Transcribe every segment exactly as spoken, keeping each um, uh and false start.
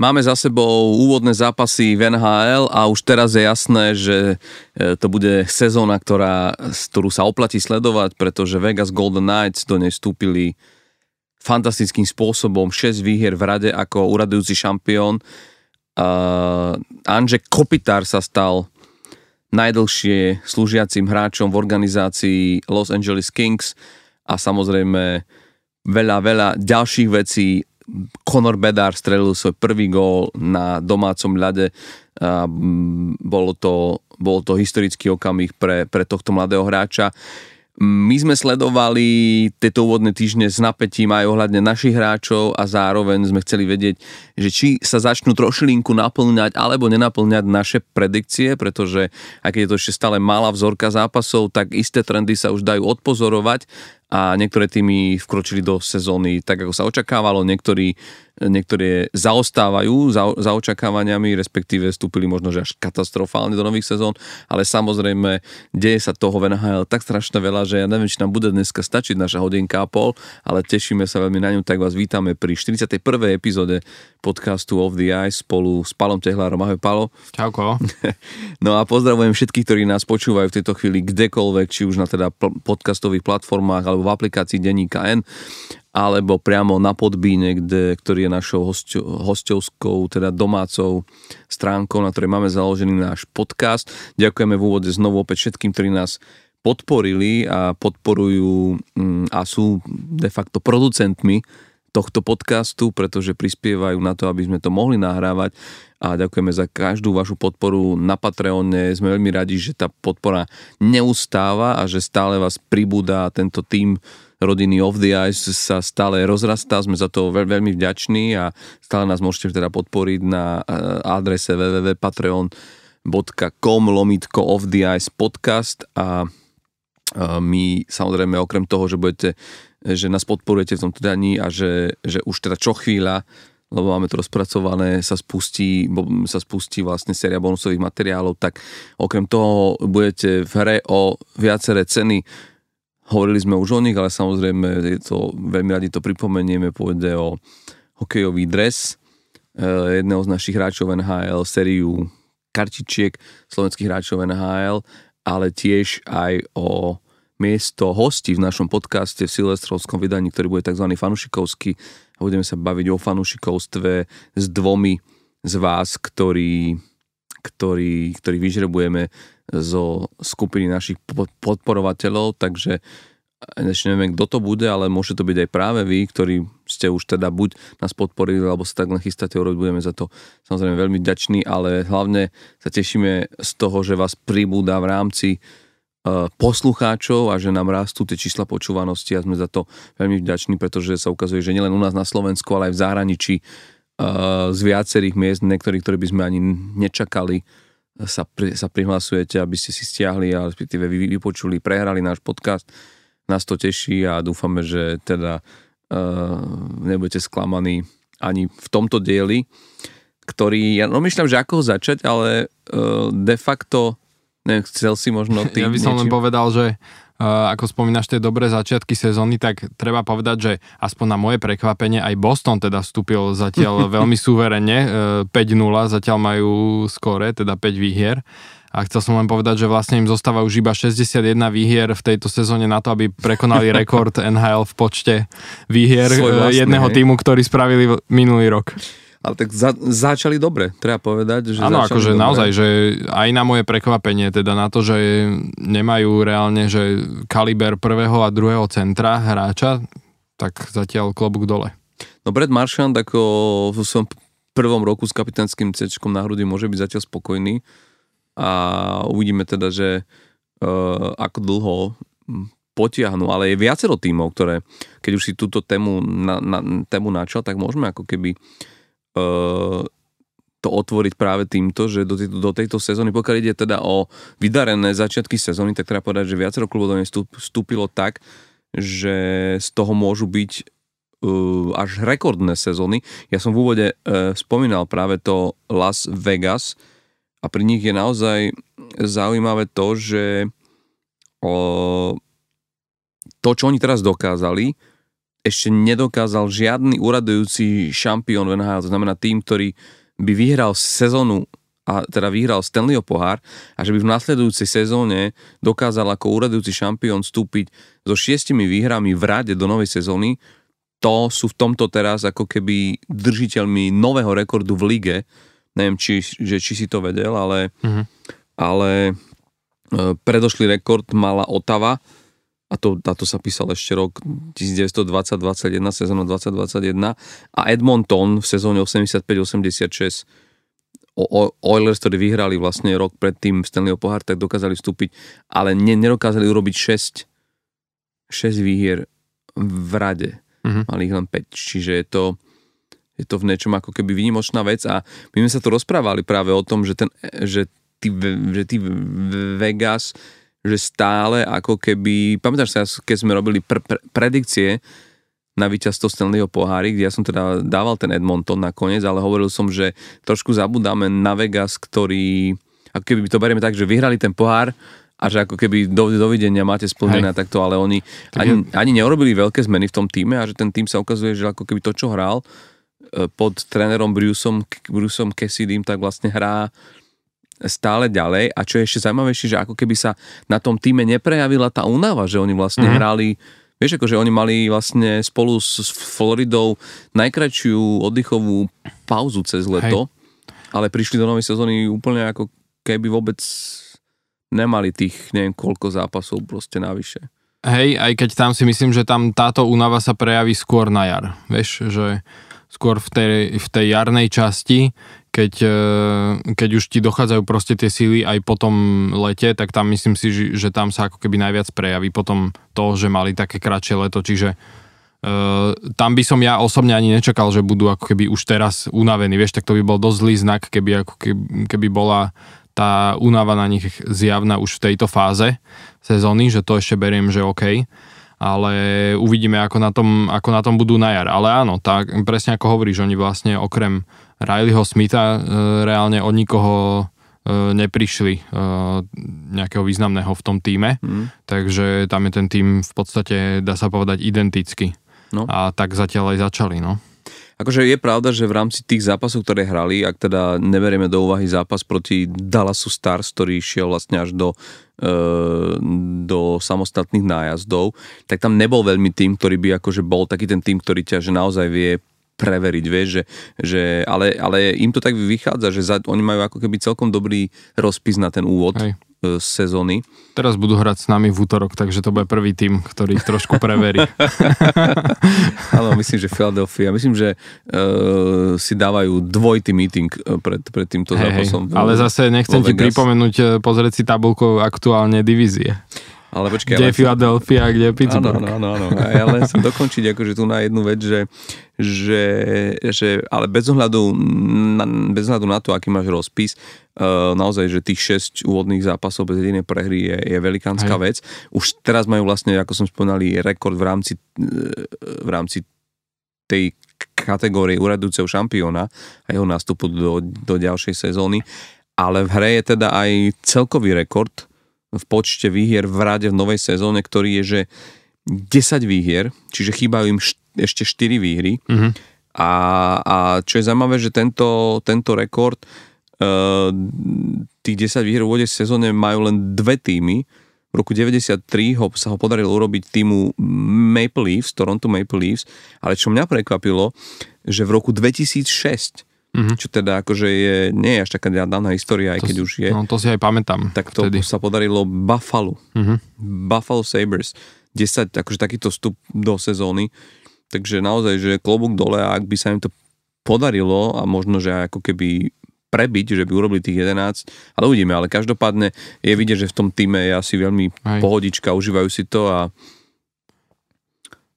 Máme za sebou úvodné zápasy v en há el a už teraz je jasné, že to bude sezóna, ktorá, ktorú sa oplatí sledovať, pretože Vegas Golden Knights do nej vstúpili fantastickým spôsobom, šesť výhier v rade ako uradujúci šampión. Uh, Anže Kopitar sa stal najdlhšie slúžiacím hráčom v organizácii Los Angeles Kings a samozrejme veľa, veľa ďalších vecí. Connor Bedard strelil svoj prvý gól na domácom ľade. Bolo to, bolo to historický okamih pre, pre tohto mladého hráča. My sme sledovali tieto úvodné týždne s napätím aj ohľadne našich hráčov a zároveň sme chceli vedieť, že či sa začnú trošilinku naplňať alebo nenaplňať naše predikcie, pretože aj keď je to ešte stále malá vzorka zápasov, tak isté trendy sa už dajú odpozorovať a niektoré týmy vkročili do sezóny tak, ako sa očakávalo, niektorí, niektoré zaostávajú za, za očakávaniami, respektíve vstúpili možno že až katastrofálne do nových sezón, ale samozrejme deje sa toho v en há el tak strašne veľa, že ja neviem, či nám bude dneska stačiť naša hodinka a pol, ale tešíme sa veľmi na ňu, tak vás vítame pri štyridsiatej prvej epizóde podcastu Off the Ice spolu s Palom Tehlárom. Ahoj Palo. Čauko. No a pozdravujem všetkých, ktorí nás počúvajú v tejto chvíli kdekoľvek, či už na teda podcastových platformách, v aplikácii denníka N, alebo priamo na Podbíne, kde, ktorý je našou hostovskou, teda domácou stránkou, na ktorej máme založený náš podcast. Ďakujeme v úvode znovu opäť všetkým, ktorí nás podporili a podporujú a sú de facto producentmi tohto podcastu, pretože prispievajú na to, aby sme to mohli nahrávať a ďakujeme za každú vašu podporu na Patreone. Sme veľmi radi, že tá podpora neustáva a že stále vás pribúda. Tento tím rodiny Off the Ice sa stále rozrastá. Sme za to veľmi vďační a stále nás môžete teda podporiť na adrese www bodka patreon bodka com lomitko Off the Ice podcast a my samozrejme okrem toho, že budete že nás podporujete v tomto daní a že, že už teda čo chvíľa, lebo máme to rozpracované, sa spustí, sa spustí vlastne séria bonusových materiálov, tak okrem toho budete v hre o viaceré ceny. Hovorili sme už o nich, ale samozrejme je to, veľmi radi to pripomenieme, pôjde o hokejový dres jedného z našich hráčov en há el, sériu kartičiek slovenských hráčov en há el, ale tiež aj o miesto hostí v našom podcaste v silvestrovskom vydaní, ktorý bude tzv. Fanušikovský. A budeme sa baviť o fanušikovstve s dvomi z vás, ktorí, ktorí, ktorí vyžrebujeme zo skupiny našich podporovateľov. Takže ešte neviem, kto to bude, ale môže to byť aj práve vy, ktorí ste už teda buď nás podporili, alebo sa tak len chystáte urobiť. Budeme za to samozrejme veľmi vďační, ale hlavne sa tešíme z toho, že vás pribúda v rámci poslucháčov a že nám rastú tie čísla počúvanosti a sme za to veľmi vďační, pretože sa ukazuje, že nielen u nás na Slovensku, ale aj v zahraničí z viacerých miest, niektorých, ktoré by sme ani nečakali, sa, pri, sa prihlasujete, aby ste si stiahli a respektíve vypočuli, prehrali náš podcast. Nás to teší a dúfame, že teda nebudete sklamaní ani v tomto dieli, ktorý, ja no myšľam, že ako ho začať, ale de facto chcel si možno tým. Ja by som niečím len povedal, že uh, ako spomínaš tie dobré začiatky sezóny, tak treba povedať, že aspoň na moje prekvapenie aj Boston teda vstúpil zatiaľ veľmi suverene, uh, päť nula, zatiaľ majú skóre, teda päť výhier. A chcel som len povedať, že vlastne im zostáva už iba šesťdesiatjeden výhier v tejto sezóne na to, aby prekonali rekord en há el v počte výhier vlastný, jedného hej. týmu, ktorý spravili minulý rok. Ale tak za, začali dobre, treba povedať. Že áno, akože dobre. Naozaj, že aj na moje prekvapenie, teda na to, že nemajú reálne, že kaliber prvého a druhého centra hráča, tak zatiaľ klobúk dole. No Brad Marchand ako v svojom prvom roku s kapitánskym cečkom na hrudi môže byť zatiaľ spokojný a uvidíme teda, že uh, ako dlho potiahnu, ale je viacero tímov, ktoré, keď už si túto tému, na, na, tému načal, tak môžeme ako keby to otvoriť práve týmto, že do tejto, do tejto sezóny, pokiaľ ide teda o vydarené začiatky sezóny, tak treba povedať, že viacero klubov do nej vstúpilo tak, že z toho môžu byť až rekordné sezóny. Ja som v úvode spomínal práve to Las Vegas a pri nich je naozaj zaujímavé to, že to, čo oni teraz dokázali, ešte nedokázal žiadny uradujúci šampión v en há el, to znamená tým, ktorý by vyhral sezónu a teda vyhral Stanleyho pohár a že by v nasledujúcej sezóne dokázal ako úradujúci šampión vstúpiť so šiestimi výhrami v rade do novej sezóny, to sú v tomto teraz ako keby držiteľmi nového rekordu v lige. Neviem, či, že, či si to vedel, ale, mhm. ale e, predošlý rekord mala Ottawa a to, to sa písal ešte rok devätnásť dvadsať dvadsaťjeden, sezóna dvadsať dvadsaťjeden a Edmonton v sezóne osemdesiatpäť osemdesiatšesť O Oilers, ktorí vyhrali vlastne rok predtým Stanleyho pohár, tak dokázali vstúpiť, ale ne, nedokázali urobiť šesť výhier v rade. Mm-hmm. Mali ich len päť, čiže je to, je to v niečom ako keby výnimočná vec a my sme sa tu rozprávali práve o tom, že ten, že ty, že ty Vegas, že stále ako keby, pamätáš sa, keď sme robili pr- pr- predikcie na víťazstvo Stanleyho pohári, kde ja som teda dával ten Edmonton nakoniec, ale hovoril som, že trošku zabudáme na Vegas, ktorý, ako keby to berieme tak, že vyhrali ten pohár a že ako keby do, dovidenia máte splnené takto, ale oni ani, ani neurobili veľké zmeny v tom týme a že ten tým sa ukazuje, že ako keby to, čo hral pod trénerom Bruceom, Bruceom Cassidym, tak vlastne hrá stále ďalej a čo je ešte zaujímavejšie, že ako keby sa na tom týme neprejavila tá únava, že oni vlastne mm-hmm. hrali, vieš, akože oni mali vlastne spolu s, s Floridou najkračšiu oddychovú pauzu cez leto, hej. ale prišli do novej sezóny úplne ako keby vôbec nemali tých neviem koľko zápasov proste navyše. Hej, aj keď tam si myslím, že tam táto únava sa prejaví skôr na jar, vieš, že skôr v tej, v tej jarnej časti, keď, keď už ti dochádzajú proste tie síly aj po tom lete, tak tam myslím si, že tam sa ako keby najviac prejaví potom to, že mali také kratšie leto, čiže uh, tam by som ja osobne ani nečakal, že budú ako keby už teraz unavení, vieš, tak to by bol dosť zlý znak, keby, ako keby, keby bola tá únava na nich zjavná už v tejto fáze sezóny, že to ešte beriem, že okej. Okay. Ale uvidíme, ako na tom, ako na tom budú na jar. Ale áno, tak presne ako hovoríš, oni vlastne okrem Rileyho Smitha e, reálne od nikoho e, neprišli e, nejakého významného v tom týme, mm. takže tam je ten tým v podstate, dá sa povedať, identický. No. A tak zatiaľ aj začali, no. Akože je pravda, že v rámci tých zápasov, ktoré hrali, ak teda neberieme do úvahy zápas proti Dallasu Stars, ktorý šiel vlastne až do, e, do samostatných nájazdov, tak tam nebol veľmi tým, ktorý by akože bol taký ten tým, ktorý ťa že naozaj vie preveriť, vieš, že, že ale, ale im to tak vychádza, že za, oni majú ako keby celkom dobrý rozpis na ten úvod. Hej. Sezóny. Teraz budú hrať s nami v útorok, takže to bude prvý tým, ktorý ich trošku preverí. Áno, myslím, že Philadelphia. Myslím, že uh, si dávajú dvojitý meeting pred, pred týmto hey, zápasom. Hey, ale zase nechcem ti pripomenúť pozrieť si tabuľku aktuálne divízie. Ale počkaj, kde je Philadelphia a kde je Pittsburgh. Áno, áno, áno. Ja len chcem dokončiť akože tu na jednu vec, že, že, že ale bez ohľadu, na, bez ohľadu na to, aký máš rozpis, uh, naozaj, že tých šesť úvodných zápasov bez jedinej prehry je, je velikánska vec. Už teraz majú vlastne, ako som spomínali, rekord v rámci, v rámci tej kategórie úradujúceho šampióna a jeho nástupu do, do ďalšej sezóny. Ale v hre je teda aj celkový rekord v počte výhier v rade v novej sezóne, ktorý je, že desať výhier, čiže chýbajú im št- ešte štyri výhry. Mm-hmm. A, a čo je zaujímavé, že tento, tento rekord uh, tých desať výhier v úvode sezóne majú len dve týmy. V roku deväťdesiattri ho, sa ho podarilo urobiť týmu Maple Leafs, Toronto Maple Leafs, ale čo mňa prekvapilo, že v roku dvetisícšesť Mm-hmm. Čo teda akože je, nie je až taká dávna história, aj to, keď už je. No to si aj pamätám. Tak to vtedy sa podarilo Buffalo. Mm-hmm. Buffalo Sabres. desať, akože takýto vstup do sezóny. Takže naozaj, že klobúk dole a ak by sa im to podarilo a možno, že ako keby prebiť, že by urobili tých jedenásť, ale uvidíme. Ale každopádne je vidieť, že v tom týme je asi veľmi aj pohodička, užívajú si to a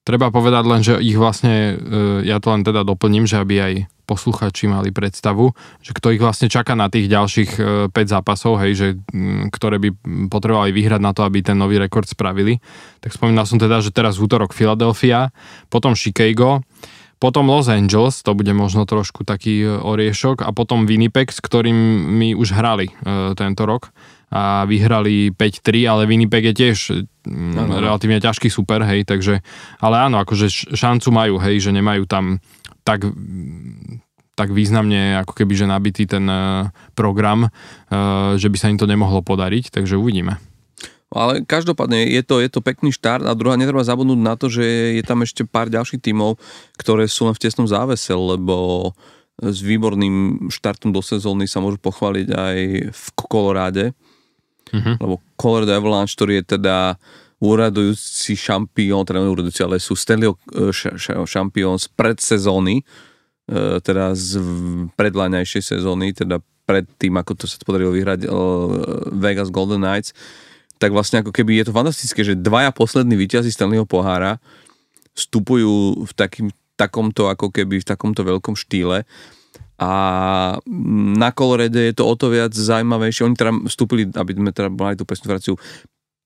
treba povedať len, že ich vlastne, ja to len teda doplním, že aby aj posluchači mali predstavu, že kto ich vlastne čaká na tých ďalších päť zápasov, hej, že ktoré by potrebovali vyhrať na to, aby ten nový rekord spravili. Tak spomínal som teda, že teraz v útorok Philadelphia, potom Chicago, Potom Los Angeles, to bude možno trošku taký oriešok, a potom Winnipeg, s ktorým my už hrali e, tento rok a vyhrali päť tri, ale Winnipeg je tiež mm, relatívne ťažký super, hej, takže, ale áno, akože šancu majú, hej, že nemajú tam tak, tak významne ako keby, že nabitý ten e, program, e, že by sa im to nemohlo podariť, takže uvidíme. Ale každopádne je to, je to pekný štart a druhá, netreba zabudnúť na to, že je tam ešte pár ďalších tímov, ktoré sú len v tesnom závese, lebo s výborným štartom do sezóny sa môžu pochváliť aj v Koloráde, mm-hmm. lebo Colorado Avalanche, ktorý je teda úradujúci šampión, teda úradujúci, ale sú Stanleyho šampión z predsezóny, teda z predláňajšej sezóny, teda pred tým, ako to sa podarilo vyhrať Vegas Golden Knights, tak vlastne ako keby je to fantastické, že dvaja poslední víťazi Stanleyho pohára vstupujú v takým, takomto, ako keby v takomto veľkom štýle a na Colorade je to o to viac zaujímavejšie. Oni teda vstúpili, aby sme teda mali tú presnú informáciu,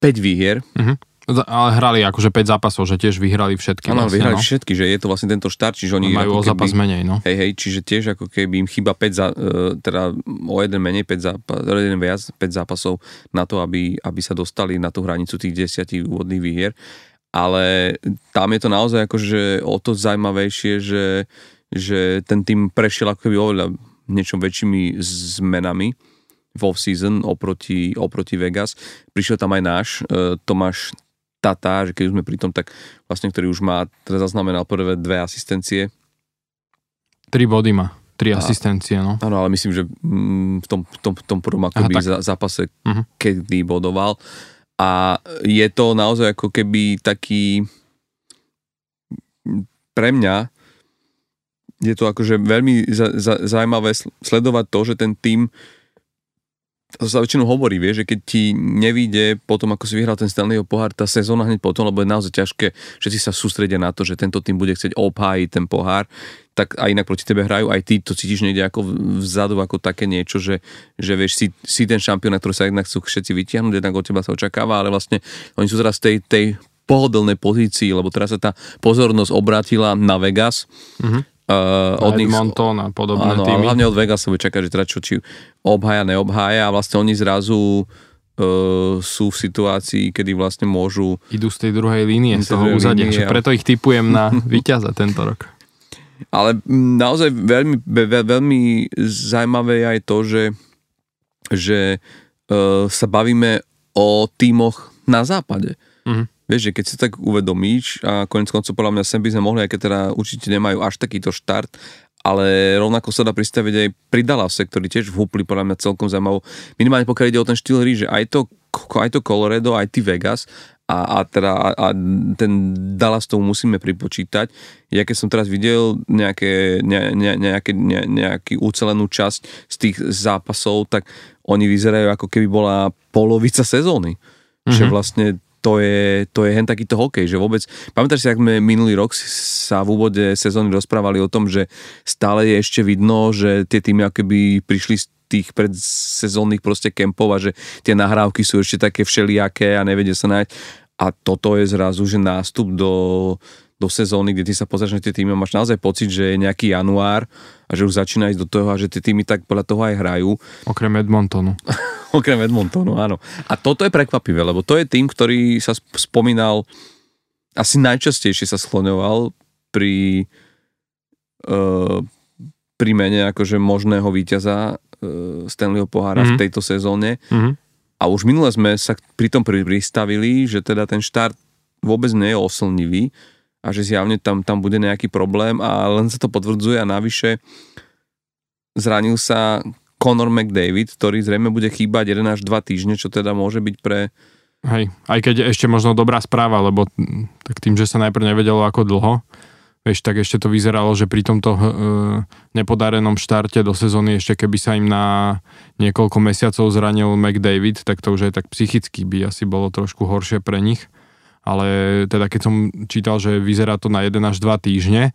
päť výhier. Mhm. Ale hrali akože päť zápasov, že tiež vyhrali všetky. Áno, vlastne, vyhrali no. všetky, že je to vlastne tento štart, čiže oni... Majú o zápas menej, no. Hej, hej, čiže tiež ako keby im chýba päť za, teda o jeden menej, päť zápas, jeden viac, päť zápasov na to, aby, aby sa dostali na tú hranicu tých desiatich úvodných výhier. Ale tam je to naozaj akože o to zaujímavejšie, že, že ten tým prešiel ako keby oveľa niečo väčšími zmenami v off-season oproti, oproti Vegas. Prišiel tam aj náš Tomáš Tatár, že keď už sme pri tom, tak vlastne, ktorý už má, teda zaznamenal prvé dve asistencie. Tri body má, tri a, asistencie, no. Áno, ale myslím, že v tom, v tom, v tom prvom akoby Aha, zápase, uh-huh. kedy bodoval. A je to naozaj ako keby taký, pre mňa je to akože veľmi zaujímavé sledovať to, že ten tým, to sa väčšinou hovorí, vieš, že keď ti nevíde potom, ako si vyhral ten Stanleyho pohár, tá sezóna hneď potom, lebo je naozaj ťažké, všetci sa sústredia na to, že tento tým bude chcieť obhájiť ten pohár, tak aj inak proti tebe hrajú, aj ty to cítiš niekde ako vzadu, ako také niečo, že, že vieš, si, si ten šampión, na ktorý sa jednak chcú všetci vytiahnuť, jednak od teba sa očakáva, ale vlastne oni sú teraz v tej, tej pohodlnej pozícii, lebo teraz sa tá pozornosť obrátila na Vegas, mm-hmm. Uh, od Edmonton a podobné áno, týmy. Hlavne od Vegasu čaká, že teda čo či obhája, neobhája a vlastne oni zrazu uh, sú v situácii, kedy vlastne môžu... Idú z tej druhej línie, z toho úzadia, a... preto ich tipujem na víťaza tento rok. Ale naozaj veľmi, veľmi zaujímavé je aj to, že, že uh, sa bavíme o tímoch na západe. Mhm. Vieš, že keď si tak uvedomíš, a konec koncov podľa mňa sem by sme mohli, aj keď teda určite nemajú až takýto štart, ale rovnako sa dá pristaviť aj pri Dallase, ktorí tiež vhúpli podľa mňa celkom zaujímavo. Minimálne pokiaľ ide o ten štýl hry, že aj to, aj to Colorado, aj ty Vegas a, a, teda, a, a ten Dallas tomu musíme pripočítať. Ja keď som teraz videl nejaké, ne, ne, nejaké, ne, nejaký ucelenú časť z tých zápasov, tak oni vyzerajú ako keby bola polovica sezóny. Mhm. Že vlastne to je, to je hen takýto hokej, že vôbec... Pamätáš si, ak sme minulý rok sa v úvode sezóny rozprávali o tom, že stále je ešte vidno, že tie týmy akoby prišli z tých predsezónnych proste kempov a že tie nahrávky sú ešte také všelijaké a nevedia sa nájsť. A toto je zrazu, že nástup do, do sezóny, kde ty sa pozrieš na tie týmy a máš naozaj pocit, že je nejaký január a že už začína ísť do toho a že tie týmy tak podľa toho aj hrajú. Okrem Edmontonu. Okrem Edmontonu, áno. A toto je prekvapivé, lebo to je tým, ktorý sa spomínal, asi najčastejšie sa skloňoval pri e, pri mene akože možného víťaza e, Stanleyho pohára mm-hmm. v tejto sezóne. Mm-hmm. A už minule sme sa pri tom pristavili, že teda ten štart vôbec nie je oslnivý a že zjavne tam, tam bude nejaký problém a len sa to potvrdzuje a navyše zranil sa Connor McDavid, ktorý zrejme bude chýbať jeden až dva týždne, čo teda môže byť pre... Hej, aj keď ešte možno dobrá správa, lebo tak tým, že sa najprv nevedelo ako dlho, vieš, tak ešte to vyzeralo, že pri tomto e, nepodarenom štarte do sezóny, ešte keby sa im na niekoľko mesiacov zranil McDavid, tak to už aj tak psychicky by asi bolo trošku horšie pre nich. Ale teda keď som čítal, že vyzerá to na jeden až dva týždne, e,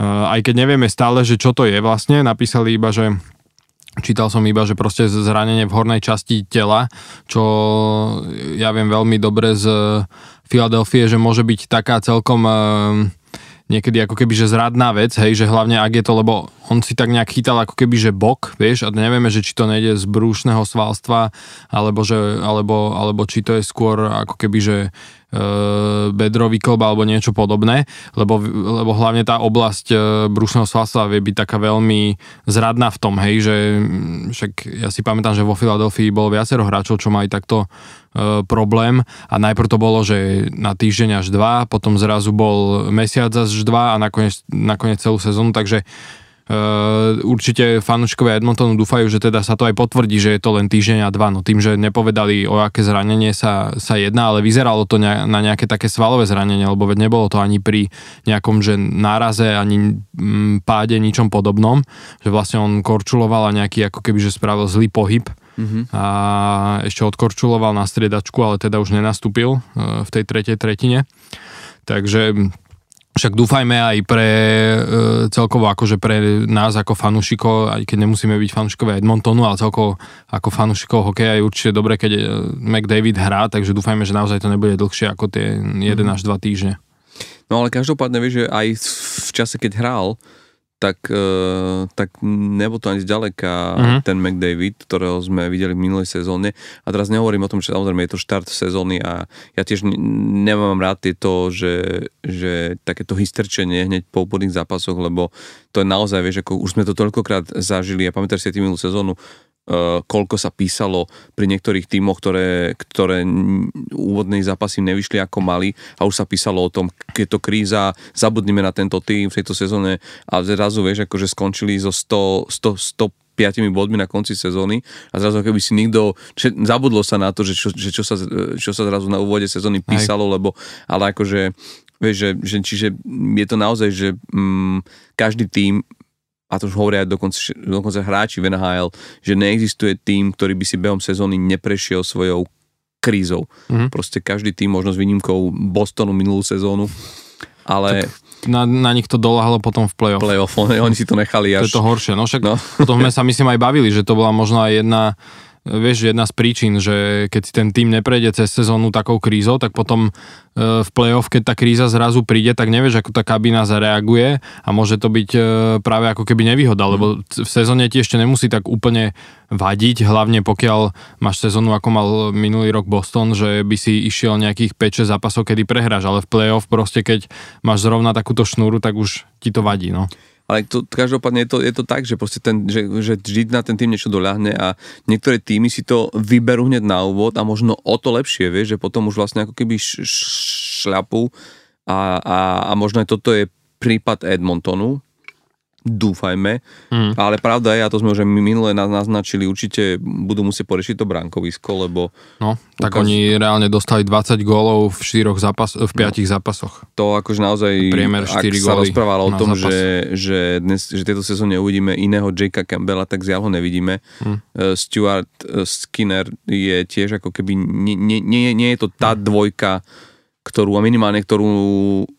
aj keď nevieme stále, že čo to je vlastne, napísali iba, že... Čítal som iba, že proste zranenie v hornej časti tela, čo ja viem veľmi dobre z Philadelphie, že môže byť taká celkom niekedy ako keby, že zradná vec, hej, že hlavne ak je to, lebo on si tak nejak chytal ako keby, že bok, vieš, a nevieme, že či to nejde z brúšneho svalstva, alebo, že, alebo, alebo či to je skôr ako keby, že bedrový klb alebo niečo podobné, lebo, lebo hlavne tá oblasť brúšneho svalstva vie byť taká veľmi zradná v tom, hej, že však ja si pamätám, že vo Philadelphii bolo viacero hráčov, čo mali takto e, problém a najprv to bolo, že na týždeň až dva, potom zrazu bol mesiac až dva a nakoniec, nakoniec celú sezónu, takže Uh, určite fanúškovia Edmontonu dúfajú, že teda sa to aj potvrdí, že je to len týždeň a dva. No tým, že nepovedali, o aké zranenie sa, sa jedná, ale vyzeralo to ne, na nejaké také svalové zranenie, lebo veď nebolo to ani pri nejakom, že náraze, ani m, páde, ničom podobnom. Že vlastne on korčuloval a nejaký, ako keby, že spravil zlý pohyb. Uh-huh. A ešte odkorčuloval na striedačku, ale teda už nenastúpil uh, v tej tretej tretine. Takže... Však dúfajme aj pre e, celkovo akože pre nás ako fanúšikov, aj keď nemusíme byť fanúšikové Edmontonu, ale celkovo ako fanúšikov hokeja je určite dobre, keď e, McDavid hrá, takže dúfajme, že naozaj to nebude dlhšie ako tie jeden až dva týždne. No ale každopádne vieš, že aj v čase, keď hral, tak, e, tak nebol to ani zďaleka mm-hmm. ten McDavid, ktorého sme videli v minulej sezóne. A teraz nehovorím o tom, že samozrejme je to štart sezóny a ja tiež nemám rád tieto, že, že takéto hysterčenie hneď po úvodných zápasoch, lebo to je naozaj, vieš, ako už sme to toľkokrát zažili. Ja pamätáš si aj minulú sezónu, Uh, koľko sa písalo pri niektorých tímoch, ktoré, ktoré úvodné zápasy nevyšli ako mali a už sa písalo o tom, keď to kríza, zabudnime na tento tím v tejto sezóne a zrazu vieš, akože skončili so sto, sto, sto piatimi bodmi na konci sezóny a zrazu keby si nikto, či, zabudlo sa na to, že čo, že čo, sa, čo sa zrazu na úvode sezóny písalo, aj. Lebo ale akože, vieš, že, že, čiže je to naozaj, že mm, každý tím a to už hovoria dokonca, dokonca hráči v en há el, že neexistuje tým, ktorý by si behom sezóny neprešiel svojou krízou. Mm-hmm. Proste každý tým, možno s výnimkou Bostonu minulú sezónu, ale... Tak na, na nich to doľahlo potom v play-off. Play-off, oni si to nechali až... To je to horšie, no však no. Potom sme sa myslím aj bavili, že to bola možno aj jedna... Vieš, jedna z príčin, že keď si ten tým neprejde cez sezónu takou krízou, tak potom v play-off, keď tá kríza zrazu príde, tak nevieš, ako tá kabína zareaguje a môže to byť práve ako keby nevýhoda, lebo v sezóne ti ešte nemusí tak úplne vadiť, hlavne pokiaľ máš sezónu, ako mal minulý rok Boston, že by si išiel nejakých päť šesť zápasov, kedy prehráš, ale v play-off proste, keď máš zrovna takúto šnúru, tak už ti to vadí, no. Ale to, každopádne je to, je to tak, že proste ten, že, že vždy na ten tým niečo doľahne a niektoré týmy si to vyberú hneď na úvod a možno o to lepšie, vieš, že potom už vlastne ako keby š, š, šľapú a, a, a možno aj toto je prípad Edmontonu, dúfajme, mm. ale pravda je, a to sme už minulé naznačili, určite budú musieť poriešiť to brankovisko, lebo... No, tak ukaz... oni reálne dostali dvadsať gólov v štyroch zápas, v piatich no. zápasoch. To akože naozaj, priemer štyri ak sa rozprávalo o tom, že, že dnes, že tieto sezóne uvidíme iného Jakea Campbella, tak zjavne ho nevidíme. Mm. Stuart Skinner je tiež ako keby, nie, nie, nie, nie je to tá mm. dvojka, ktorú a minimálne, ktorú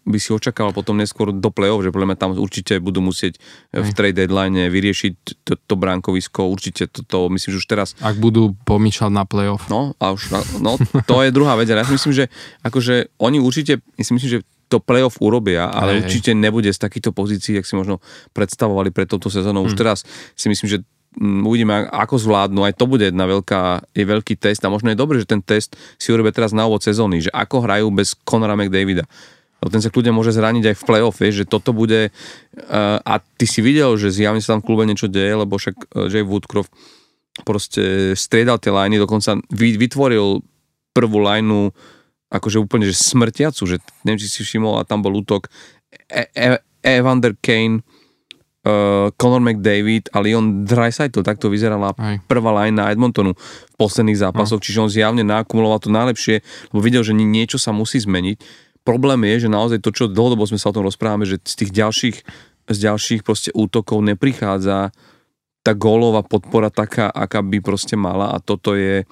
by si očakával potom neskôr do play-off, že podľa mňa tam určite budú musieť v trade deadline vyriešiť to, to bránkovisko, určite toto, myslím, že už teraz... Ak budú pomýšľať na play-off. No, a už, no, to je druhá vec, ale ja si myslím, že akože oni určite, ja si myslím, že to play-off urobia, ale hej, určite hej. nebude z takýchto pozícií, jak si možno predstavovali pred touto sezónou. Už hmm. teraz si myslím, že uvidíme, ako zvládnu, aj to bude jedna veľká, je veľký test a možno je dobré, že ten test si urobia teraz na úvod sezóny, že ako hrajú bez Connora McDavida. Lebo ten sa kľudne môže zraniť aj v play-off, vieš, že toto bude, uh, a ty si videl, že zjavne sa tam v klube niečo deje, lebo však uh, Jay Woodcroft proste striedal tie liney, dokonca vytvoril prvú lineu akože úplne že smrtiacu, že neviem, či si všimol, a tam bol útok e- e- Evander Kane, Uh, Connor McDavid a Leon Dreisaitl, takto vyzerala Aj. prvá line na Edmontonu v posledných zápasoch, no. Čiže on zjavne nakumuloval to najlepšie, lebo videl, že niečo sa musí zmeniť. Problém je, že naozaj to, čo dlhodobo sme sa o tom rozprávame, že z tých ďalších, z ďalších proste útokov neprichádza tá gólová podpora taká, aká by proste mala a toto je,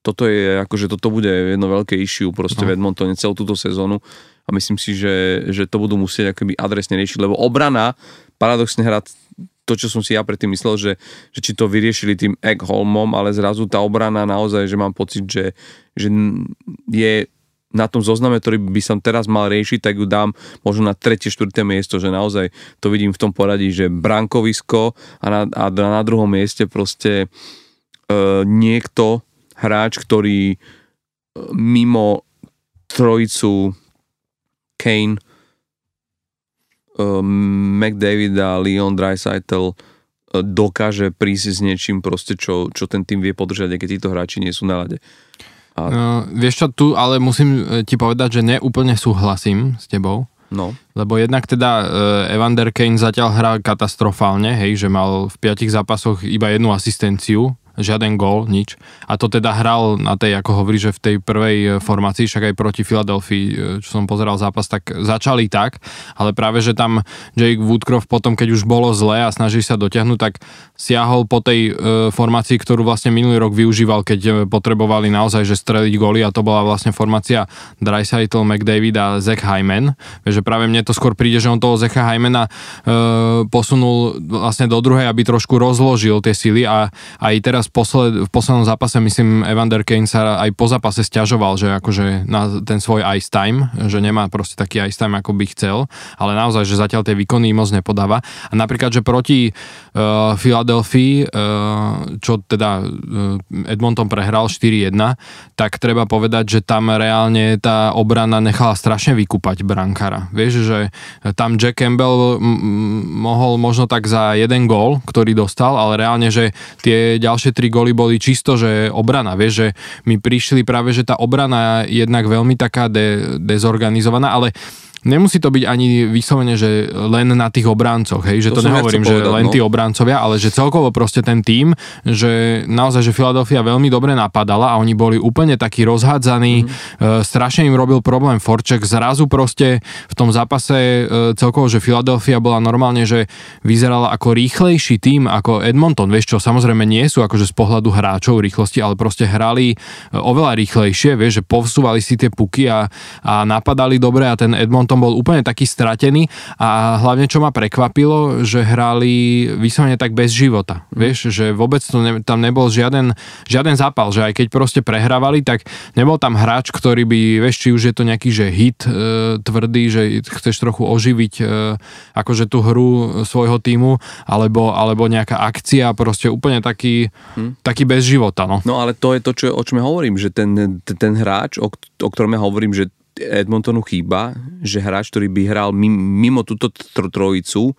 toto je, akože toto bude jedno veľké issue proste no. v Edmontone celú túto sezónu a myslím si, že, že to budú musieť akoby adresne riešiť, lebo obrana paradoxne hrá to, čo som si ja predtým myslel, že, že či to vyriešili tým Ekholmom, ale zrazu tá obrana naozaj, že mám pocit, že, že je na tom zozname, ktorý by som teraz mal riešiť, tak ju dám možno na tretie, štvrté miesto, že naozaj to vidím v tom poradí, že brankovisko a na, a na druhom mieste proste e, niekto, hráč, ktorý mimo trojicu Kane, e, McDavid a Leon Dreisaitl dokáže prísť s niečím proste, čo, čo ten tým vie podržať, aj keď títo hráči nie sú na ľade. No, vieš čo, tu ale musím ti povedať, že neúplne súhlasím s tebou, no. Lebo jednak teda Evander Kane zatiaľ hrá katastrofálne, hej, že mal v piatich zápasoch iba jednu asistenciu, žiaden gól, nič. A to teda hral na tej, ako hovorí, že v tej prvej formácii, však aj proti Philadelphii, čo som pozeral zápas, tak začali tak, ale práve, že tam Jake Woodcroft potom, keď už bolo zlé a snažil sa dotiahnuť, tak siahol po tej e, formácii, ktorú vlastne minulý rok využíval, keď potrebovali naozaj, že streliť góly, a to bola vlastne formácia Dreisaitl, McDavid a Zach Hyman. Vieš, že práve mne to skôr príde, že on toho Zacha Hymana e, posunul vlastne do druhej, aby trošku rozložil tie sily, a aj teraz Posled, v poslednom zápase, myslím, Evander Kane sa aj po zápase sťažoval, že akože na ten svoj ice time, že nemá proste taký ice time, ako by chcel, ale naozaj, že zatiaľ tie výkony moc nepodáva. A napríklad, že proti uh, Philadelphii, uh, čo teda uh, Edmonton prehral štyri jedna, tak treba povedať, že tam reálne tá obrana nechala strašne vykúpať brankára. Vieš, že tam Jack Campbell m- m- mohol možno tak za jeden gól, ktorý dostal, ale reálne, že tie ďalšie tri góly boli čisto, že obrana, vieš, že mi prišli práve, že tá obrana je jednak veľmi taká de- dezorganizovaná, ale nemusí to byť ani vyslovene, že len na tých obrancoch, hej, že to, to nehovorím, ja že povedať, len no. tí obrancovia, ale že celkovo proste ten tím, že naozaj, že Philadelphia veľmi dobre napadala a oni boli úplne takí rozhádzaní, mm-hmm. e, strašne im robil problém forček, zrazu proste v tom zápase e, celkovo, že Philadelphia bola normálne, že vyzerala ako rýchlejší tím ako Edmonton, vieš čo, samozrejme nie sú akože z pohľadu hráčov rýchlosti, ale proste hrali oveľa rýchlejšie, vieš, že povsúvali si tie puky a, a napadali dobre, a ten Edmonton bol úplne taký stratený, a hlavne čo ma prekvapilo, že hrali vyslovene tak bez života. Vieš, že vôbec to ne, tam nebol žiaden, žiaden zápal, že aj keď proste prehrávali, tak nebol tam hráč, ktorý by, vieš, či už je to nejaký, že hit e, tvrdý, že chceš trochu oživiť e, akože tú hru svojho tímu, alebo, alebo nejaká akcia, proste úplne taký, hmm. taký bez života. No. No ale to je to, čo, o čom ja hovorím, že ten, ten hráč, o, o ktorom ja hovorím, že Edmontonu chýba, že hráč, ktorý by hral mimo túto trojicu,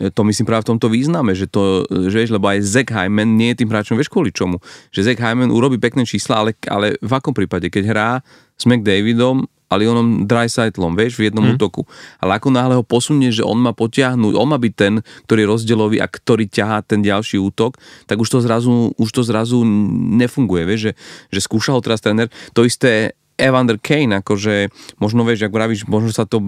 to myslím práve v tomto význame, že to, že vieš, lebo aj Zach Hyman nie je tým hráčom, vieš kvôli čomu, že Zach Hyman urobí pekné čísla, ale, ale v akom prípade, keď hrá s McDavidom a Leonom Dreisaitlom, vieš, v jednom hmm. útoku, ale ako náhle ho posunie, že on má potiahnuť, on má byť ten, ktorý je rozdielový a ktorý ťahá ten ďalší útok, tak už to zrazu, už to zrazu nefunguje, vieš, že, že skúša ho teraz tréner, to isté Evander Kane, akože možno vieš, ak vravíš, možno sa to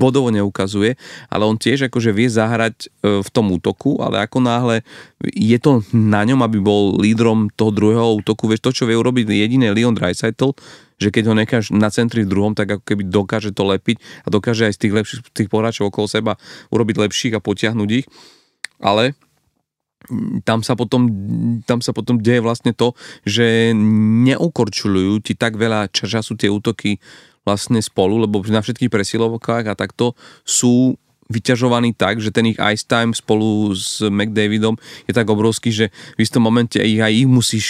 bodovo neukazuje, ale on tiež akože vie zahrať v tom útoku, ale ako náhle je to na ňom, aby bol lídrom toho druhého útoku, vieš, to, čo vie urobiť jediné Leon Dreisaitl, že keď ho necháš na centri v druhom, tak ako keby dokáže to lepiť a dokáže aj z tých lepších, tých pohráčov okolo seba urobiť lepších a potiahnuť ich, ale tam sa potom, tam sa potom deje vlastne to, že neukorčujú ti tak veľa času tie útoky vlastne spolu, lebo na všetkých presilovkách a takto sú vyťažovaní tak, že ten ich ice time spolu s McDavidom je tak obrovský, že v istom momente ich aj ich musíš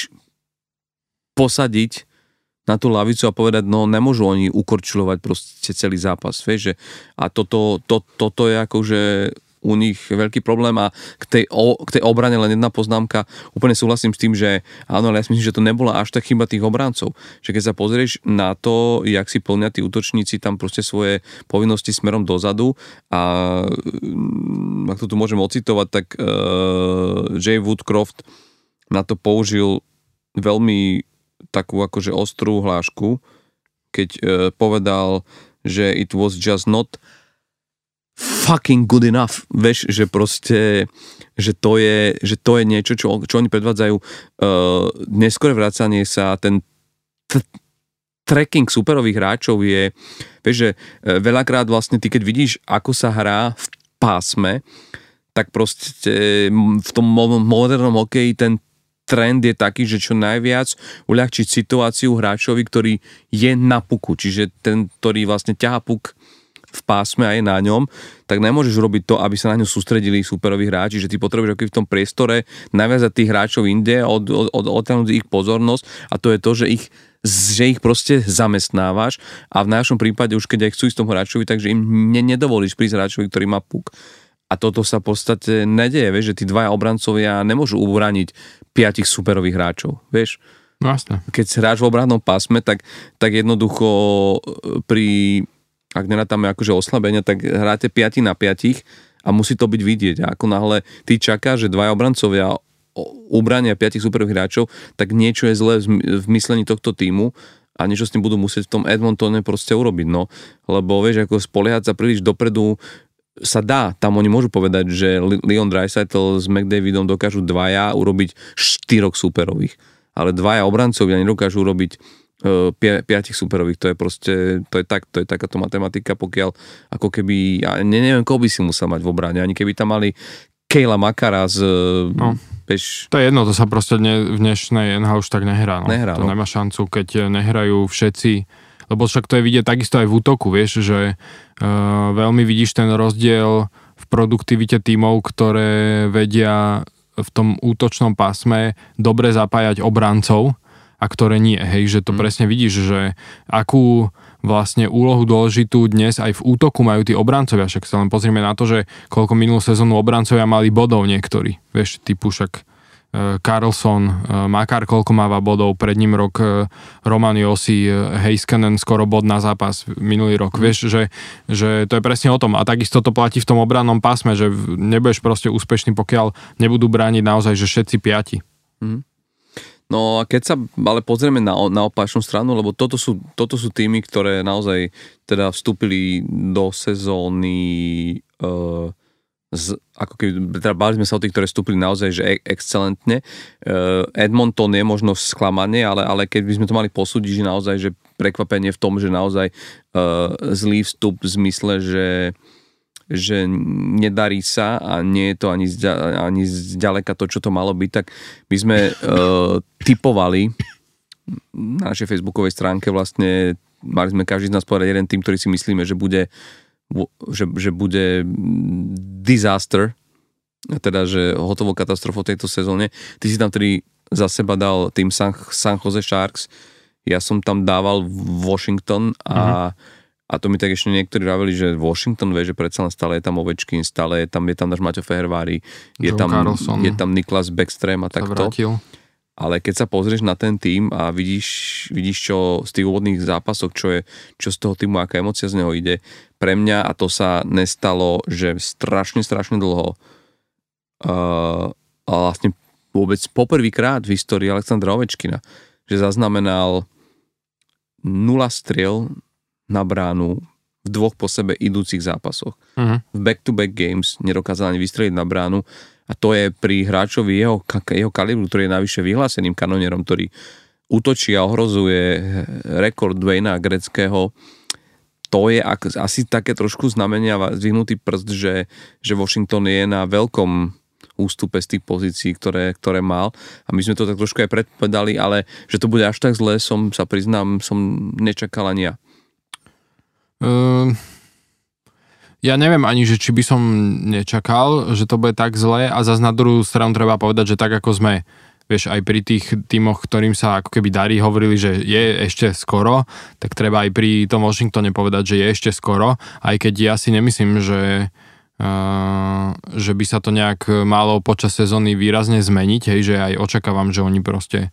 posadiť na tú lavicu a povedať, no nemôžu oni ukorčulovať proste celý zápas, vieš, že a toto, to, toto je akože u nich veľký problém, a k tej, o, k tej obrane len jedna poznámka. Úplne súhlasím s tým, že áno, ale ja si myslím, že to nebola až tak chyba tých obráncov. Že keď sa pozrieš na to, jak si plnia tí útočníci tam proste svoje povinnosti smerom dozadu, a ak to tu môžem ocitovať, tak uh, Jay Woodcroft na to použil veľmi takú akože ostrú hlášku, keď uh, povedal, že it was just not fucking good enough, vieš, že proste, že to je, že to je niečo, čo, čo oni predvádzajú, uh, neskore vracanie sa, ten t- tracking superových hráčov je, vieš, že uh, veľakrát vlastne ty, keď vidíš, ako sa hrá v pásme, tak proste v tom modernom hokeji ten trend je taký, že čo najviac uľahčiť situáciu hráčovi, ktorý je na puku, čiže ten, ktorý vlastne ťahá puk v pásme a je na ňom, tak nemôžeš robiť to, aby sa na ňu sústredili superoví hráči, že ty potrebuješ aký v tom priestore naviazať tých hráčov inde, od, od, od, odtiahnuť ich pozornosť, a to je to, že ich že ich proste zamestnávaš, a v našom prípade už keď aj chcú ísť tomu hráčovi, takže im ne, nedovolíš prísť hráčovi, ktorý má puk. A toto sa v podstate nedeje, vieš, že tí dvaja obrancovia nemôžu ubrániť piatich superových hráčov, vieš. Vlastne. Keď hráč v obrannom pásme, tak, tak jednoducho pri, ak nenatáme akože oslabenia, tak hráte piati na piatich a musí to byť vidieť. A ako náhle ty čakáš, že dvaja obrancovia ubrania piatich superových hráčov, tak niečo je zlé v myslení tohto tímu a niečo s tým budú musieť v tom Edmontone proste urobiť, no. Lebo vieš, ako spoliehať sa príliš dopredu sa dá, tam oni môžu povedať, že Leon Dreisaitl s McDavidom dokážu dvaja urobiť štyroch superových, ale dvaja obrancovia nedokážu urobiť piatich superových, to je proste, to je tak, to je takáto matematika, pokiaľ ako keby, ja neviem, koho by si musel mať v obrane, ani keby tam mali Kejla Makara z... No. Peš... To je jedno, to sa proste ne, v dnešnej en há už tak nehrá. No. Nehrá to no. Nemá šancu, keď nehrajú všetci, lebo však to je vidieť takisto aj v útoku, vieš, že uh, veľmi vidíš ten rozdiel v produktivite tímov, ktoré vedia v tom útočnom pásme dobre zapájať obrancov a ktoré nie, hej, že to mm. presne vidíš, že akú vlastne úlohu dôležitú dnes aj v útoku majú tí obrancovia, však sa len pozrieme na to, že koľko minulú sezónu obrancovia mali bodov niektorí, vieš, typu však Carlson, Makar, koľko máva bodov, pred ním rok Roman Josi, Heiskanen skoro bod na zápas minulý rok, vieš, že, že to je presne o tom, a takisto to platí v tom obrannom pásme, že nebudeš proste úspešný, pokiaľ nebudú brániť naozaj, že všetci piati. Mm. No a keď sa ale pozrieme na, na opačnú stranu, lebo toto sú, toto sú týmy, ktoré naozaj teda vstúpili do sezóny e, z, ako keby, teda báli sme sa o tých, ktoré vstúpili naozaj, že e- excelentne. E, Edmonton je možno sklamanie, ale, ale keď by sme to mali posúdiť, že naozaj, že prekvapenie v tom, že naozaj e, zlý vstup v zmysle, že že nedarí sa a nie je to ani, zďa, ani zďaleka to, čo to malo byť, tak my sme e, tipovali na našej facebookovej stránke, vlastne mali sme každý z nás povedať jeden tým, ktorý si myslíme, že bude, že, že bude disaster, teda že hotovo katastrofa tejto sezóne. Ty si tam tedy za seba dal tým San, San Jose Sharks, ja som tam dával Washington a mm-hmm. A to mi tak ešte niektorí vraveli, že Washington, vieš, že predsa len stále je tam Ovečkin, stále je tam, je tam náš Maťo Fehervári, je John tam, Carlson, je tam Niklas Bäckström a takto. Ale keď sa pozrieš na ten tým a vidíš, vidíš čo z tých úvodných zápasov, čo je, čo z toho týmu, aká emócia z neho ide, pre mňa, a to sa nestalo, že strašne, strašne dlho uh, a vlastne vôbec poprvýkrát v histórii Alexandra Ovečkina, že zaznamenal nula striel na bránu v dvoch po sebe idúcich zápasoch. Uh-huh. V back-to-back games nedokázal ani vystreliť na bránu, a to je pri hráčovi jeho, jeho kalibru, ktorý je navyše vyhláseným kanonierom, ktorý útočí a ohrozuje rekord Dwayna Gretzkyho. To je asi také trošku znamenia zvihnutý prst, že, že Washington je na veľkom ústupe z tých pozícií, ktoré, ktoré mal, a my sme to tak trošku aj predpovedali, ale že to bude až tak zlé, som sa priznám, som nečakal ani ja. Ja neviem ani, že či by som nečakal, že to bude tak zlé, a zase na druhú stranu treba povedať, že tak ako sme, vieš, aj pri tých tímoch, ktorým sa ako keby darí, hovorili, že je ešte skoro, tak treba aj pri tom Washingtone povedať, že je ešte skoro, aj keď ja si nemyslím, že, uh, že by sa to nejak malo počas sezóny výrazne zmeniť, hej, že aj očakávam, že oni proste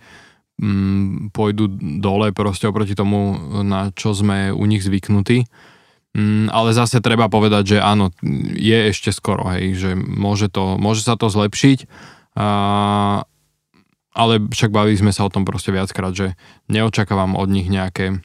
pôjdu dole proste oproti tomu, na čo sme u nich zvyknutí. Ale zase treba povedať, že áno, je ešte skoro, hej, že môže, to, môže sa to zlepšiť, a, ale však bavili sme sa o tom proste viackrát, že neočakávam od nich nejaké,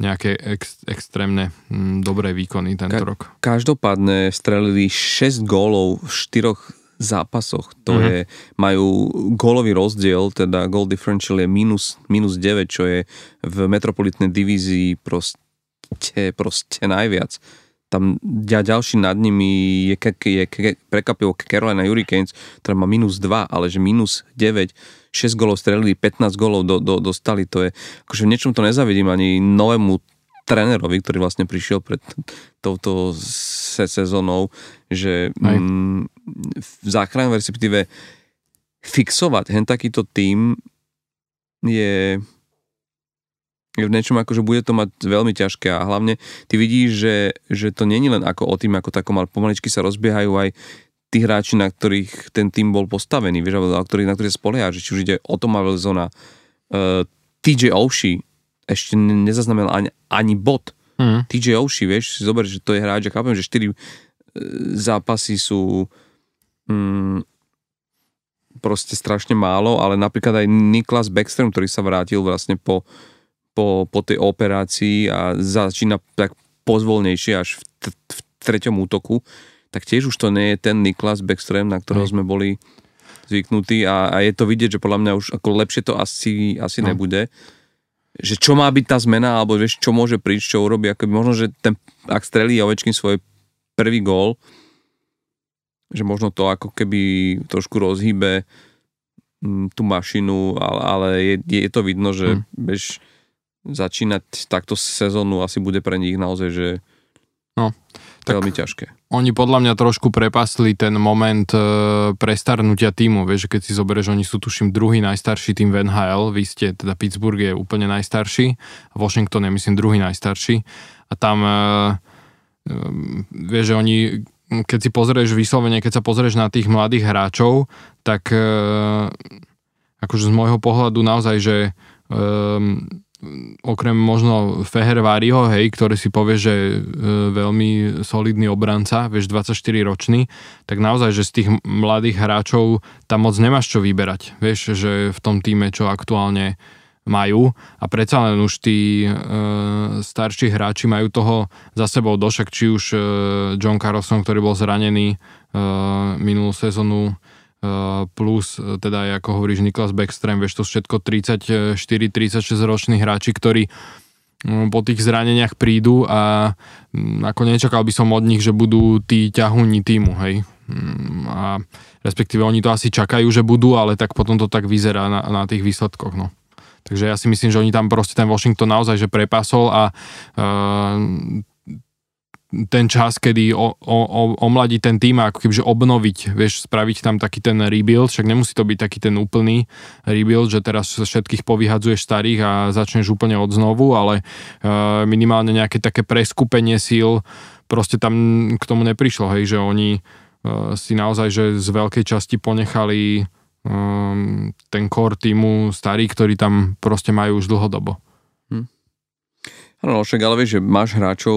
nejaké ex, extrémne dobré výkony tento Ka- rok. Každopádne strelili šesť gólov v štyroch zápasoch, to uh-huh. je, majú gólový rozdiel, teda goal differential je minus, minus deväť, čo je v metropolitnej divízii proste, proste najviac. Tam ďalší nad nimi je, je, je prekvapilo Carolina Hurricanes, ktorá má minus dva, ale že minus deväť, šesť gólov strelili, pätnásť gólov do, do, dostali, to je, akože v niečom to nezavidím ani novému trénerovi, ktorý vlastne prišiel pred touto se- sezónou, že m, záchran, respektíve fixovať hen takýto tím je, je v niečom ako, že bude to mať veľmi ťažké a hlavne ty vidíš, že, že to nie je len ako o tým, ako takom, ale pomaličky sa rozbiehajú aj tí hráči, na ktorých ten tím bol postavený, vieš, na ktorých, na ktorých spolieha, že či už ide o Toma Wilsona, uh, tí džej Oshie, ešte nezaznamenal ani, ani bod. Mm. tí džej Oshie, vieš, si zober, že to je hráč, ja chápem, že štyri zápasy sú mm, proste strašne málo, ale napríklad aj Niklas Bäckström, ktorý sa vrátil vlastne po, po, po tej operácii a začína tak pozvolnejšie až v, t- v treťom útoku, tak tiež už to nie je ten Niklas Bäckström, na ktorého mm. sme boli zvyknutí a, a je to vidieť, že podľa mňa už ako lepšie to asi, asi mm. nebude. Že čo má byť tá zmena, alebo vieš, čo môže prísť, čo urobí, akoby možno, že ten, ak strelí Ovečkin svoj prvý gól, že možno to ako keby trošku rozhýbe m, tú mašinu, ale, ale je, je to vidno, že hmm. vieš, začínať takto sezónu asi bude pre nich naozaj, že no, tak veľmi ťažké. Oni podľa mňa trošku prepasli ten moment e, prestarnutia týmu, vieš, keď si zoberieš, oni sú tuším druhý najstarší tým v en há el, vy ste, teda Pittsburgh je úplne najstarší, Washington je myslím druhý najstarší a tam e, e, vieš, že oni, keď si pozrieš vyslovene, keď sa pozrieš na tých mladých hráčov, tak e, akože z môjho pohľadu naozaj, že e, okrem možno Feherváriho, hej, ktorý si povie, že e, veľmi solidný obranca, vieš, dvadsaťštyri ročný, tak naozaj, že z tých mladých hráčov tam moc nemáš čo vyberať, vieš, že v tom týme, čo aktuálne majú a predsa len už tí e, starší hráči majú toho za sebou došak, či už e, John Carlson, ktorý bol zranený e, minulú sezónu, plus teda, ako hovoríš, Niklas Bäckström, vieš, to všetko tridsaťštyri tridsaťšesť roční hráči, ktorí po tých zraneniach prídu a ako nečakal by som od nich, že budú tí ťahúni týmu, hej. A respektíve oni to asi čakajú, že budú, ale tak potom to tak vyzerá na, na tých výsledkoch, no. Takže ja si myslím, že oni tam proste ten Washington naozaj, že prepasol a uh, ten čas, kedy o, o, omladí ten tým a ako kebyže obnoviť, vieš, spraviť tam taký ten rebuild, však nemusí to byť taký ten úplný rebuild, že teraz všetkých povyhadzuješ starých a začneš úplne od znovu, ale uh, minimálne nejaké také preskupenie síl proste tam k tomu neprišlo, hej, že oni uh, si naozaj, že z veľkej časti ponechali um, ten core týmu starý, ktorý tam proste majú už dlhodobo. No, však, ale vieš, že máš hráčov,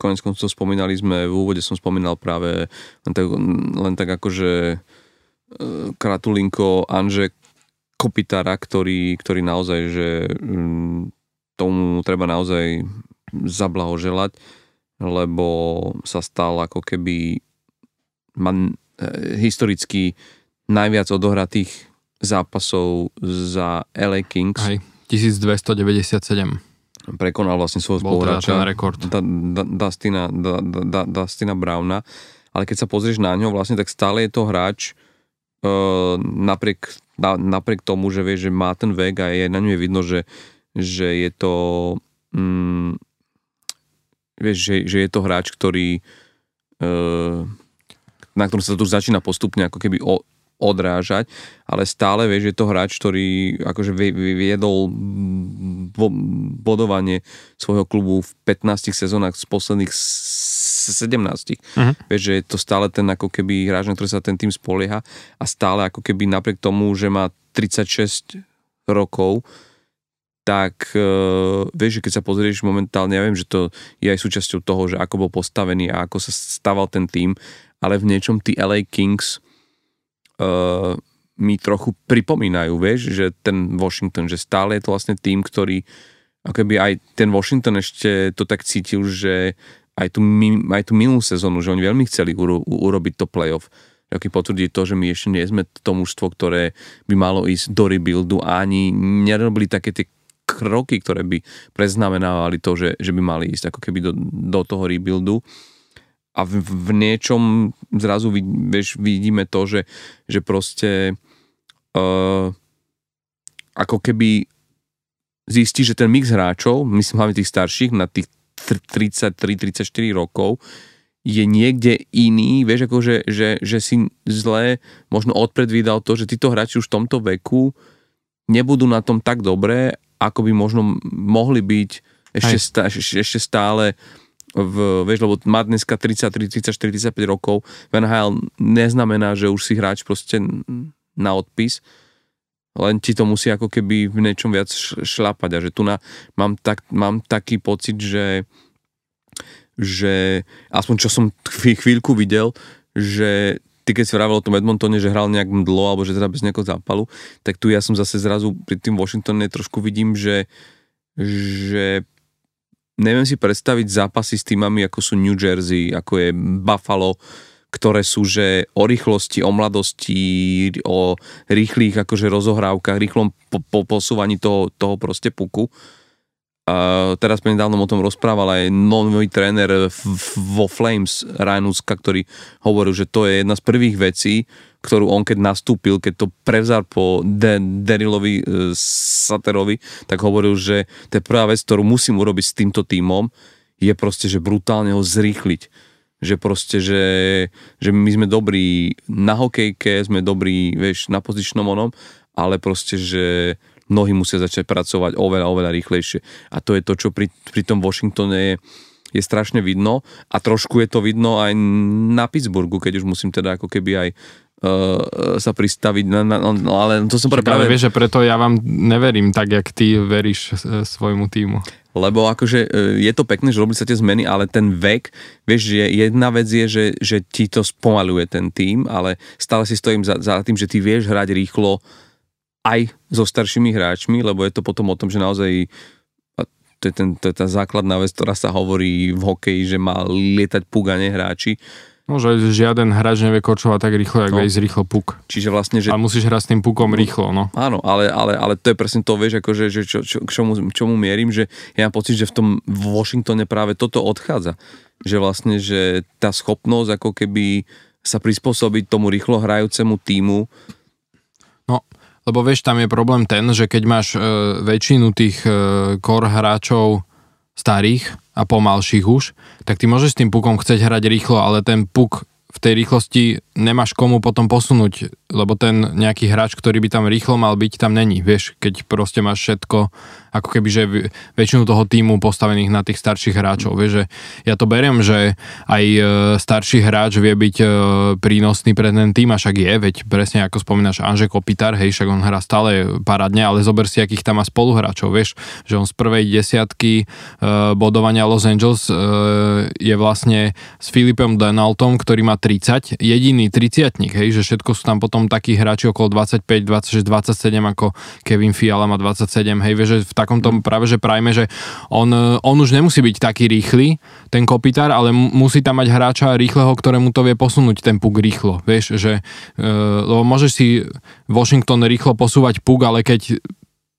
konec koncov spomínali sme, v úvode som spomínal práve len tak, len tak akože Kratulinko, Anže Kopitara, ktorý, ktorý naozaj, že tomu treba naozaj zablahoželať, lebo sa stal ako keby man, historicky najviac odohratých zápasov za el ej Kings. Hej, tisícdvestodeväťdesiatsedem. Prekonal vlastne svojho spoluhráča Dustina da, da, da, da, da, Browna, ale keď sa pozrieš na ňo vlastne, tak stále je to hráč e, napriek, na, napriek tomu, že vie, že má ten vek a je, na ňu je vidno, že, že je to mm, vieš, že, že je to hráč, ktorý e, na ktorom sa to už začína postupne ako keby o, odrážať, ale stále vieš, že je to hráč, ktorý akože viedol bodovanie svojho klubu v pätnástich sezónach z posledných sedemnástich. Uh-huh. Vieš, že je to stále ten ako keby hráč, na ktorý sa ten tým spolieha a stále ako keby napriek tomu, že má tridsaťšesť rokov, tak e, vieš, že keď sa pozrieš momentálne, ja viem, že to je aj súčasťou toho, že ako bol postavený a ako sa staval ten tým, ale v niečom tí el ej Kings Uh, mi trochu pripomínajú, vieš, že ten Washington, že stále je to vlastne tým, ktorý ako keby aj ten Washington ešte to tak cítil, že aj tú, aj tú minulú sezónu, že oni veľmi chceli uro, urobiť to playoff. Aký potvrdí to, že my ešte nie sme to mužstvo, ktoré by malo ísť do rebuildu a ani nerobili také tie kroky, ktoré by preznamenávali to, že, že by mali ísť ako keby do, do toho rebuildu. A v, v niečom zrazu vid, vieš, vidíme to, že, že proste uh, ako keby zistí, že ten mix hráčov, myslím hlavne tých starších, na tých tridsaťtri tridsaťštyri rokov, je niekde iný, vieš, ako že, že, že si zle možno odpredvídal to, že títo hráči už v tomto veku nebudú na tom tak dobre, ako by možno mohli byť ešte, stá, ešte stále v, vieš, lebo má dneska tridsaťtri tridsaťštyri tridsaťpäť rokov, v en há el neznamená, že už si hráč proste na odpis, len ti to musí ako keby v niečom viac šľapať a že tu na, mám, tak, mám taký pocit, že že aspoň čo som chvíľku videl, že ty keď si vravel o tom Edmontone, že hral nejak mdlo alebo že teda bez nejakého zápalu, tak tu ja som zase zrazu pri tým Washingtone trošku vidím, že, že neviem si predstaviť zápasy s týmami ako sú New Jersey, ako je Buffalo, ktoré sú že o rýchlosti, o mladosti, o rýchlých akože rozohrávkach, rýchlom po, po posúvaní toho, toho proste puku. Uh, teraz nedávno o tom rozprával aj nový tréner vo Flames Rainuska, ktorý hovoril, že to je jedna z prvých vecí, ktorú on keď nastúpil, keď to prevzal po De- Derilovi uh, Saterovi, tak hovoril, že to je prvá vec, ktorú musím urobiť s týmto tímom, je proste, že brutálne ho zrýchliť, že proste, že, že my sme dobrí na hokejke, sme dobrí, vieš, na pozičnom onom, ale proste, že nohy musia začať pracovať oveľa, oveľa rýchlejšie. A to je to, čo pri, pri tom Washingtone je, je strašne vidno. A trošku je to vidno aj na Pittsburghu, keď už musím teda ako keby aj uh, sa pristaviť. Na, na, na, ale to som Však, práve... Ale vieš, že preto ja vám neverím tak, jak ty veríš e, svojmu týmu. Lebo akože e, je to pekné, že robili sa tie zmeny, ale ten vek, vieš, že jedna vec je, že, že ti to spomaluje ten tým, ale stále si stojím za, za tým, že ty vieš hrať rýchlo aj so staršími hráčmi, lebo je to potom o tom, že naozaj to je, ten, to je tá základná vec, ktorá sa hovorí v hokeji, že má lietať puk a ne hráči. No, že žiaden hráč nevie korčovať tak rýchlo, jak no. Vejsť rýchlo puk. Čiže vlastne, že... Ale musíš hrať s tým pukom rýchlo, no. Áno, ale, ale, ale to je presne to, vieš, akože, že čo, čo, k čomu, čomu mierim, že ja mám pocit, že v tom Washingtone práve toto odchádza. Že vlastne, že tá schopnosť ako keby sa prispôsobiť tomu rýchlo hrajúcemu tímu. No, lebo vieš, tam je problém ten, že keď máš e, väčšinu tých core e, hráčov starých a pomalších už, tak ty môžeš s tým pukom chceť hrať rýchlo, ale ten puk v tej rýchlosti nemáš komu potom posunúť, lebo ten nejaký hráč, ktorý by tam rýchlo mal byť, tam není. Vieš, keď proste máš všetko, ako keby, že väčšinu toho týmu postavených na tých starších hráčov. Vieš, že ja to beriem, že aj starší hráč vie byť prínosný pre ten tým, a však je, veď presne ako spomínaš Anže Kopitar, hej, však on hrá stále parádne, ale zober si, akých tam má spoluhráčov, vieš, že on z prvej desiatky bodovania Los Angeles je vlastne s Filipom Donaldom, ktorý má tridsať, jediný tridsiatnik, hej, že všetko sú tam potom takí hráči okolo dvadsaťpäť, dvadsaťšesť, dvadsaťsedem, ako Kevin Fiala má dvadsaťsedem, hej, vieš, že v takomto práve, že prime, že on, on už nemusí byť taký rýchly, ten Kopitar, ale musí tam mať hráča rýchleho, ktorému to vie posunúť ten puk rýchlo, vieš, že e, lebo môžeš si Washington rýchlo posúvať puk, ale keď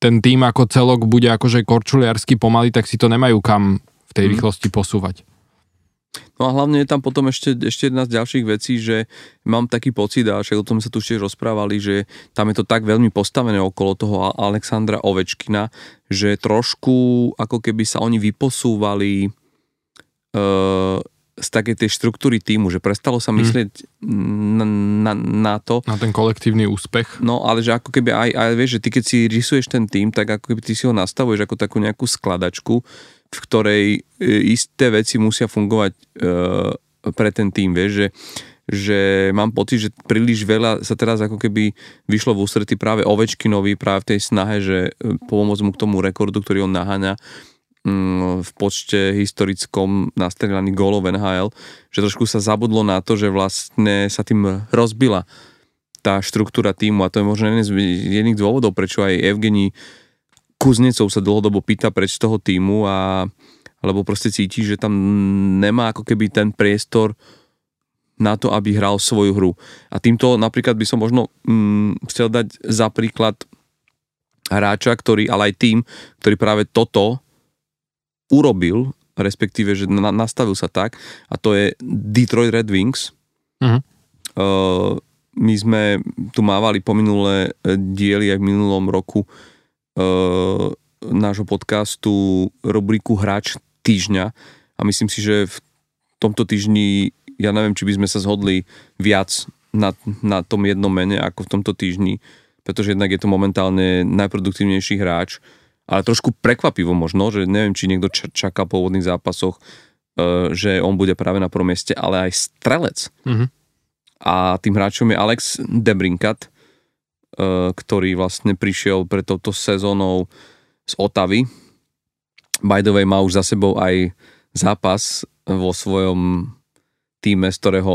ten tým ako celok bude akože korčuliarsky pomaly, tak si to nemajú kam v tej rýchlosti posúvať. No a hlavne je tam potom ešte, ešte jedna z ďalších vecí, že mám taký pocit, a však o tom sa tu ešte rozprávali, že tam je to tak veľmi postavené okolo toho Alexandra Ovečkina, že trošku ako keby sa oni vyposúvali e, z takej tej štruktúry týmu, že prestalo sa myslieť hmm. na, na, na to. Na ten kolektívny úspech. No ale že ako keby aj, aj vieš, že ty keď si rysuješ ten tým, tak ako keby ty si ho nastavuješ ako takú nejakú skladačku, v ktorej isté veci musia fungovať e, pre ten tým, vieš, že, že mám pocit, že príliš veľa sa teraz ako keby vyšlo v ústretí práve Ovečkinovi, práve v tej snahe, že pomôcť mu k tomu rekordu, ktorý on naháňa mm, v počte historickom nastrelaných gólov en há el, že trošku sa zabudlo na to, že vlastne sa tým rozbila tá štruktúra týmu a to je možno jeden z jedných dôvodov, prečo aj Evgenij Kuznecov sa dlhodobo pýta preč toho týmu a alebo proste cíti, že tam nemá ako keby ten priestor na to, aby hral svoju hru. A týmto napríklad by som možno mm, chcel dať za príklad hráča, ktorý, ale aj tým, ktorý práve toto urobil, respektíve, že na, nastavil sa tak, a to je Detroit Red Wings, uh-huh. uh, my sme tu mávali po minulé diely aj v minulom roku e, nášho podcastu rubriku Hráč týždňa a myslím si, že v tomto týždni ja neviem, či by sme sa zhodli viac na, na tom jednom mene ako v tomto týždni, pretože jednak je to momentálne najproduktívnejší hráč, ale trošku prekvapivo možno, že neviem, či niekto čaká po úvodných zápasoch, že on bude práve na prvom mieste, ale aj strelec. Mm-hmm. A tým hráčom je Alex DeBrincat, ktorý vlastne prišiel pred touto sezónou z Ottavy. By the way, má už za sebou aj zápas vo svojom týme, z ktorého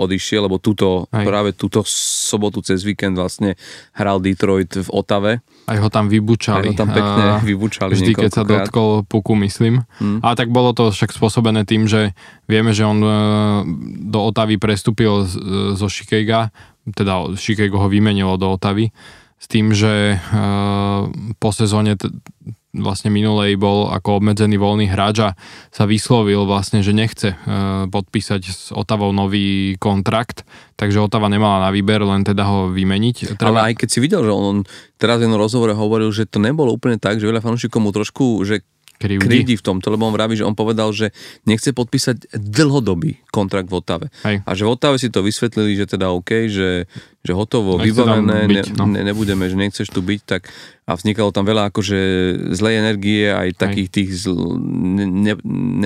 odišiel, lebo túto, práve túto sobotu cez víkend vlastne hral Detroit v Ottave. Aj ho tam vybučali. Aj ho tam pekne vybučali vždy, keď sa krát dotkol puku, myslím. Hmm. A tak bolo to však spôsobené tým, že vieme, že on do Ottavy prestúpil zo Chicaga, teda Chicago ho vymenilo do Ottavy, s tým, že po sezóne t- vlastne minulej bol ako obmedzený voľný hráč a sa vyslovil vlastne, že nechce podpísať s Ottavou nový kontrakt, takže Ottava nemala na výber, len teda ho vymeniť. Treba... Ale aj keď si videl, že on teraz v jednom rozhovore hovoril, že to nebolo úplne tak, že veľa fanúšikov mu trošku že krivdí v tomto, lebo on vraví, že on povedal, že nechce podpísať dlhodobý kontrakt v Ottave. Hej. A že v Ottave si to vysvetlili, že teda OK, že, že hotovo, vybavené, ne, no. ne, nebudeme, že nechceš tu byť, tak a vznikalo tam veľa akože zlej energie, aj takých Hej. tých zl, ne, ne,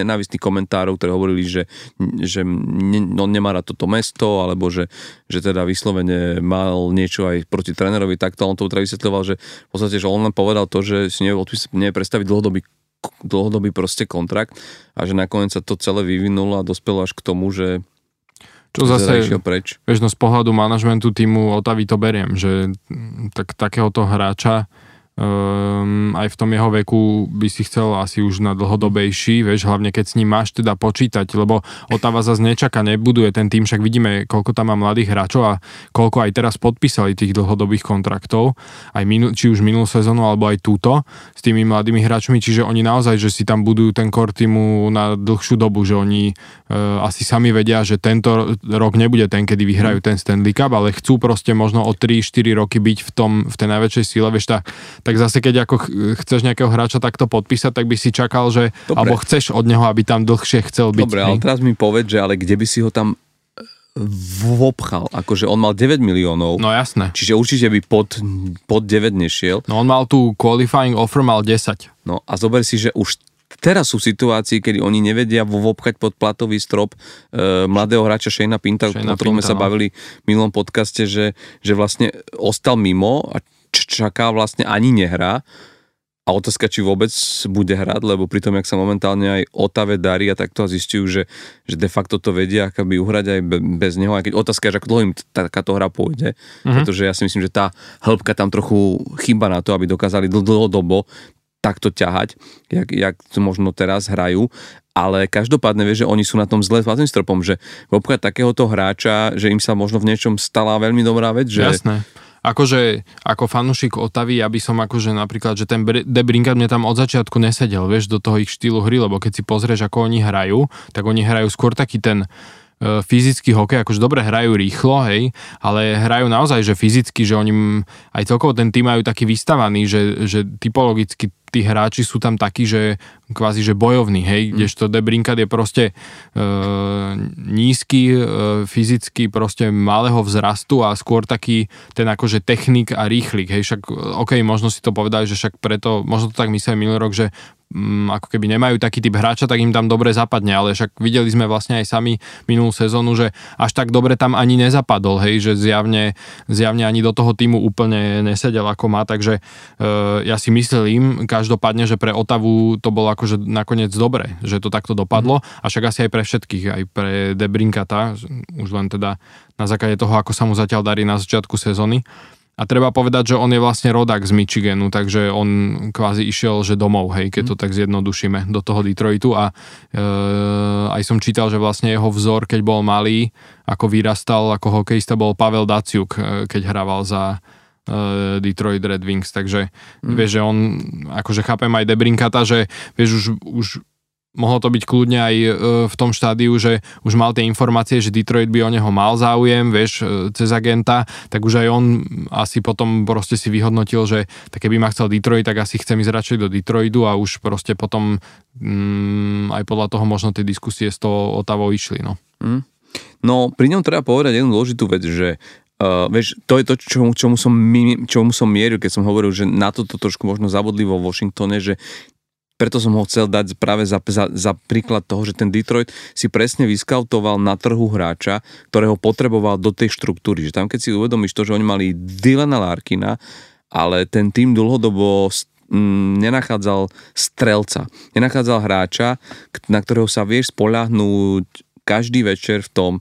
nenávistných komentárov, ktoré hovorili, že, že ne, on nemá rád toto mesto, alebo že, že teda vyslovene mal niečo aj proti trénerovi, tak to on to teda vysvetľoval, že v podstate, že on len povedal to, že si nevie predstaviť dlhodobý dlhodobý proste kontrakt a že nakoniec sa to celé vyvinulo a dospelo až k tomu, že čo zase, preč. Vieš, no z pohľadu manažmentu týmu Ottavy to beriem, že tak, takéhoto hráča um, aj v tom jeho veku by si chcel asi už na dlhodobejší, vieš, hlavne keď s ním máš teda počítať, lebo Ottava zase nečaká, nebuduje ten tým, však vidíme, koľko tam má mladých hráčov a koľko aj teraz podpísali tých dlhodobých kontraktov, aj minu, či už minulú sezónu, alebo aj túto, s tými mladými hráčmi, čiže oni naozaj, že si tam budujú ten core týmu na dlhšiu dobu, že oni uh, asi sami vedia, že tento rok nebude ten, kedy vyhrajú ten Stanley Cup, ale chcú proste možno o tri štyri roky byť v tom, v tej najväčšej síle, vieš, tá, tak zase keď ako chceš nejakého hráča takto podpísať, tak by si čakal, že Dobre. Alebo chceš od neho, aby tam dlhšie chcel byť. Dobre, ale teraz mi povedz, že ale kde by si ho tam vopchal? Akože on mal deväť miliónov. No jasné. Čiže určite by pod, pod deväť nešiel. No on mal tú qualifying offer, mal desať. No a zober si, že už teraz sú situácii, kedy oni nevedia vopchať pod platový strop e, mladého hráča Shayna Pinta, Shayna o ktorom sme sa no. bavili v minulom podcaste, že, že vlastne ostal mimo a čaká vlastne ani nehrá a otázka, či vôbec bude hrať, lebo pri tom, jak sa momentálne aj Ottave darí a takto zistujú, že, že de facto to vedia, aká by uhrať aj bez neho, aj keď otázka je, že ako dlho im takáto hra pôjde, mm-hmm. pretože ja si myslím, že tá hĺbka tam trochu chýba na to, aby dokázali dlhodobo takto ťahať, jak, jak to možno teraz hrajú, ale každopádne vie, že oni sú na tom zle s vlastným stropom, že vopchať takéhoto hráča, že im sa možno v niečom stala veľmi dobrá vec, že... Jasné. Akože, ako fanúšik Ottavy, ja by som akože napríklad, že ten DeBrincat mne tam od začiatku nesedel, vieš, do toho ich štýlu hry, lebo keď si pozrieš, ako oni hrajú, tak oni hrajú skôr taký ten e, fyzický hokej, akože dobre hrajú rýchlo, hej, ale hrajú naozaj, že fyzicky, že oni aj celkovo ten tým majú taký vystavaný, že, že typologicky tí hráči sú tam takí, že kvázi, že bojovní, hej, mm. kdežto DeBrincat je proste e, nízky, e, fyzicky proste malého vzrastu a skôr taký ten akože technik a rýchlik, hej, však okej, okay, možno si to povedali, že však preto, možno to tak myslel minulý rok, že m, ako keby nemajú taký typ hráča, tak im tam dobre zapadne, ale však videli sme vlastne aj sami minulú sezónu, že až tak dobre tam ani nezapadol, hej, že zjavne, zjavne ani do toho týmu úplne nesedel ako má, takže e, ja si myslím, každopádne, že pre Ottavu to bolo akože nakoniec dobre, že to takto dopadlo a však asi aj pre všetkých, aj pre DeBrincata, už len teda na základe toho, ako sa mu zatiaľ darí na začiatku sezóny. A treba povedať, že on je vlastne rodák z Michiganu, takže on kvázi išiel, že domov, hej, keď to tak zjednodušíme, do toho Detroitu a e, aj som čítal, že vlastne jeho vzor, keď bol malý, ako vyrastal, ako hokejista, bol Pavel Daciuk, keď hrával za Detroit Red Wings, takže mm. vieš, že on, akože chápem aj DeBrincata, že vieš, už, už mohlo to byť kľudne aj v tom štádiu, že už mal tie informácie, že Detroit by o neho mal záujem, vieš, cez agenta, tak už aj on asi potom proste si vyhodnotil, že tak keby ma chcel Detroit, tak asi chcem ísť radšej do Detroitu a už proste potom mm, aj podľa toho možno tie diskusie s toho Ottawou išli, no. Mm. No, pri ňom treba povedať jednu dôležitú vec, že Uh, vieš, to je to, čomu, čomu, som, čomu som mieril, keď som hovoril, že na toto trošku možno zabudli vo Washingtone, že preto som ho chcel dať práve za, za, za príklad toho, že ten Detroit si presne vyskautoval na trhu hráča, ktorého potreboval do tej štruktúry. Že tam, keď si uvedomíš to, že oni mali Dylana Larkina, ale ten tým dlhodobo nenachádzal strelca, nenachádzal hráča, na ktorého sa vieš spoľahnúť každý večer v tom,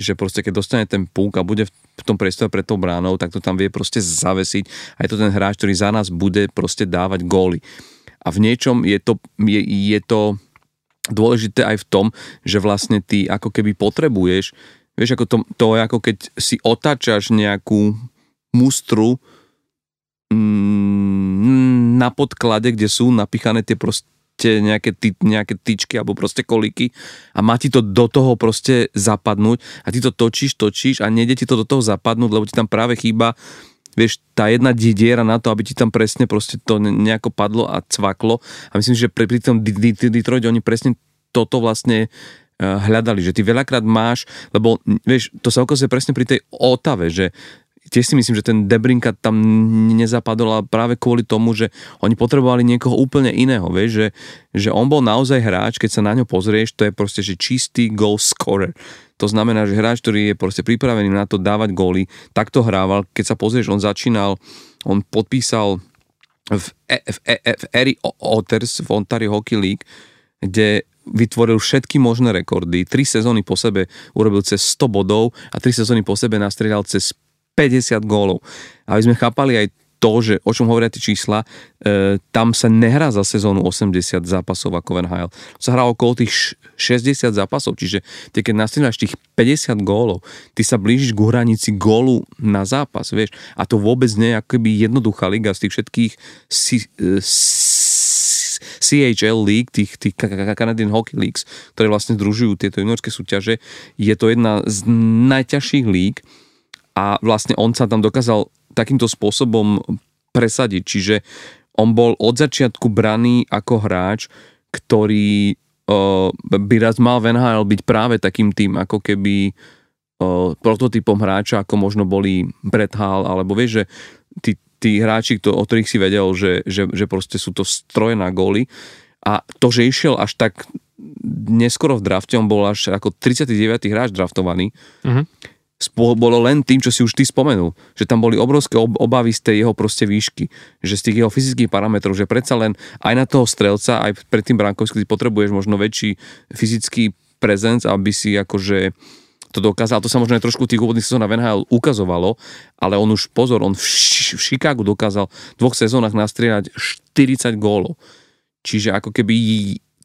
že proste keď dostane ten púk a bude v tom priestore pred tou bránou, tak to tam vie proste zavesiť a je to ten hráč, ktorý za nás bude proste dávať góly. A v niečom je to, je, je to dôležité aj v tom, že vlastne ty ako keby potrebuješ, vieš, ako to, to je ako keď si otáčaš nejakú mustru mm, na podklade, kde sú napichané tie proste Nejaké, ty, nejaké tyčky alebo proste koliky a má ti to do toho proste zapadnúť a ty to točíš, točíš a nejde ti to do toho zapadnúť, lebo ti tam práve chýba, vieš, tá jedna diera na to, aby ti tam presne proste to nejako padlo a cvaklo a myslím, že pri tom Detroite oni presne toto vlastne hľadali, že ty veľakrát máš, lebo vieš, to sa ukazuje presne pri tej Ottawe, že tiež si myslím, že ten DeBrincat tam nezapadol práve kvôli tomu, že oni potrebovali niekoho úplne iného, vieš, že, že on bol naozaj hráč, keď sa na ňo pozrieš, to je proste že čistý goal scorer. To znamená, že hráč, ktorý je proste pripravený na to dávať góly, takto hrával. Keď sa pozrieš, on začínal, on podpísal v, v, v Erie Otters v Ontario Hockey League, kde vytvoril všetky možné rekordy. Tri sezóny po sebe urobil cez sto bodov a tri sezóny po sebe nastrieľal cez päťdesiat gólov. Aby sme chápali aj to, že o čom hovoria tie čísla, e, tam sa nehrá za sezónu osemdesiat zápasov ako en há el. Sa hrá okolo tých šesťdesiat zápasov, čiže ty keď nastrieľaš tých päťdesiat gólov, ty sa blížiš k hranici gólu na zápas, vieš. A to vôbec nie je akoby jednoduchá liga z tých všetkých si, e, si, C H L League, tých, tých Canadian Hockey Leagues, ktoré vlastne združujú tieto juniorské súťaže. Je to jedna z najťažších líg, a vlastne on sa tam dokázal takýmto spôsobom presadiť. Čiže on bol od začiatku braný ako hráč, ktorý uh, by raz mal v en há el byť práve takým tým, ako keby uh, prototypom hráča, ako možno boli Brett Hull, alebo vieš, že tí, tí hráči, to, o ktorých si vedel, že, že, že proste sú to stroje na góly. A to, že išiel až tak neskoro v drafte, on bol až ako tridsiaty deviaty hráč draftovaný, mhm. bolo len tým, čo si už ty spomenul. Že tam boli obrovské obavy z tej jeho proste výšky. Že z tých jeho fyzických parametrov, že predsa len aj na toho strelca, aj pred tým brankovským, ty potrebuješ možno väčší fyzický prezenc, aby si akože to dokázal. To sa možno aj trošku tých úvodných sezónach v en há el ukazovalo, ale on už, pozor, on v, š- v Chicagu dokázal v dvoch sezónach nastrieľať štyridsať gólov. Čiže ako keby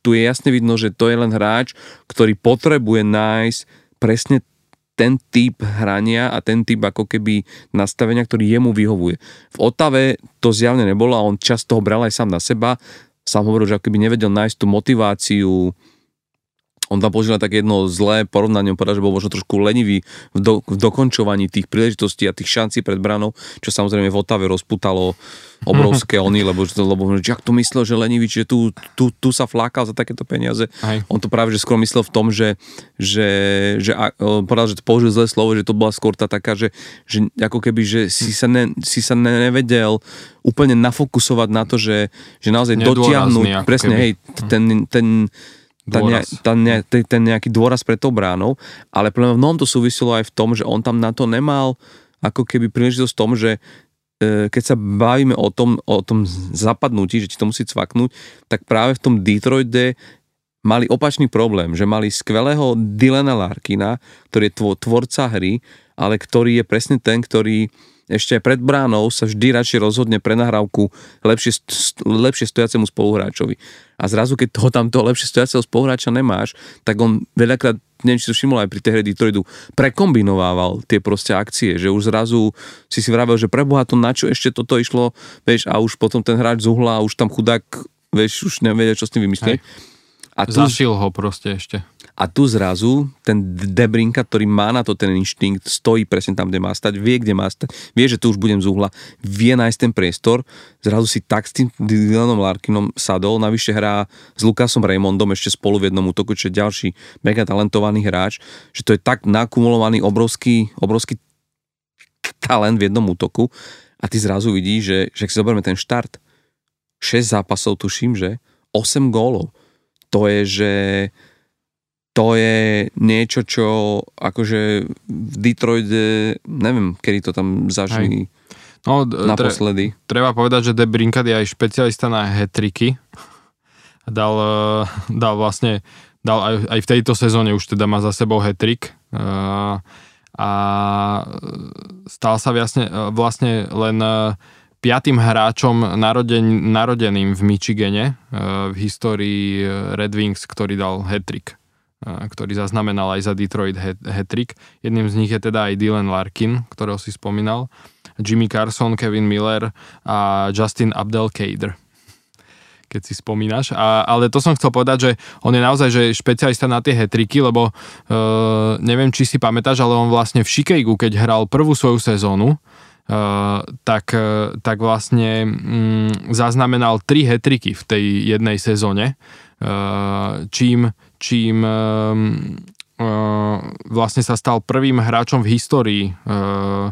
tu je jasne vidno, že to je len hráč, ktorý potrebuje nájsť presne ten typ hrania a ten typ ako keby nastavenia, ktorý jemu vyhovuje. V Ottawe to zjavne nebolo a on často ho bral aj sám na seba. Sám hovoril, že ako keby nevedel nájsť tú motiváciu. On tam použil také jedno zlé porovnanie, on povedal, že bol možno trošku lenivý v, do, v dokončovaní tých príležitostí a tých šancí pred branou, čo samozrejme v Ottawe rozputalo obrovské oni, lebo, lebo jak to myslel, že lenivý, čiže tu, tu, tu sa flákal za takéto peniaze. Aj. On to práve že skôr myslel v tom, že, že, že povedal, že to použil zlé slovo, že to bola skôr tá taká, že, že ako keby, že si sa, ne, si sa nevedel úplne nafokusovať na to, že, že naozaj dotiahnuť presne, keby. Hej, ten, ten Tá ne, tá ne, ten nejaký dôraz pred tou bránou, ale pre mňa v mnohom to súvisilo aj v tom, že on tam na to nemal ako keby príležitosť v tom, že e, keď sa bavíme o tom, o tom zapadnutí, že ti to musí cvaknúť, tak práve v tom Detroite mali opačný problém, že mali skvelého Dylana Larkina, ktorý je tvorca hry, ale ktorý je presne ten, ktorý ešte pred bránou sa vždy radšej rozhodne pre nahrávku lepšie, lepšie stojacemu spoluhráčovi. A zrazu, keď ho tam toho lepšie stojaceho spoluhráča nemáš, tak on veľakrát, neviem, či to všimol aj pri tej hre Detroitu, prekombinovával tie proste akcie, že už zrazu si si vravel, že preboha to, na čo ešte toto išlo, vieš, a už potom ten hráč zuhla, už tam chudák, vieš, už nevedia, čo s tým vymyslieť. A tu, zašil ho proste ešte. A tu zrazu ten DeBrincat, ktorý má na to ten inštinkt, stojí presne tam, kde má stať, vie, kde má stať, vie, že tu už budem z uhla, vie nájsť ten priestor, zrazu si tak s tým Dylanom Larkinom sadol, navyše hrá s Lukasom Raymondom ešte spolu v jednom útoku, čo je ďalší mega talentovaný hráč, že to je tak nakumulovaný obrovský, obrovský talent v jednom útoku a ty zrazu vidíš, že, že ak si zoberme ten štart, šesť zápasov tuším, že osem gólov. To je, že to je niečo, čo akože v Detroite, neviem, kedy to tam zažili no, naposledy. Tre, treba povedať, že DeBrincat je aj špecialista na hat-tricky. Dal, dal vlastne, dal aj, aj v tejto sezóne už teda má za sebou hat-trick a, a stal sa vlastne, vlastne len piatým hráčom naroden, narodeným v Michigane v histórii Red Wings, ktorý dal hat-trick, ktorý zaznamenal aj za Detroit hat-trick. Jedným z nich je teda aj Dylan Larkin, ktorého si spomínal, Jimmy Carson, Kevin Miller a Justin Abdelkader, keď si spomínaš. A, ale to som chcel povedať, že on je naozaj že špecialista na tie hat-tricky, lebo e, neviem, či si pamätáš, ale on vlastne v Chicagu, keď hral prvú svoju sezónu, Uh, tak, uh, tak vlastne um, zaznamenal tri hat-tricky v tej jednej sezóne, uh, čím, čím um, uh, vlastne sa stal prvým hráčom v histórii uh, uh,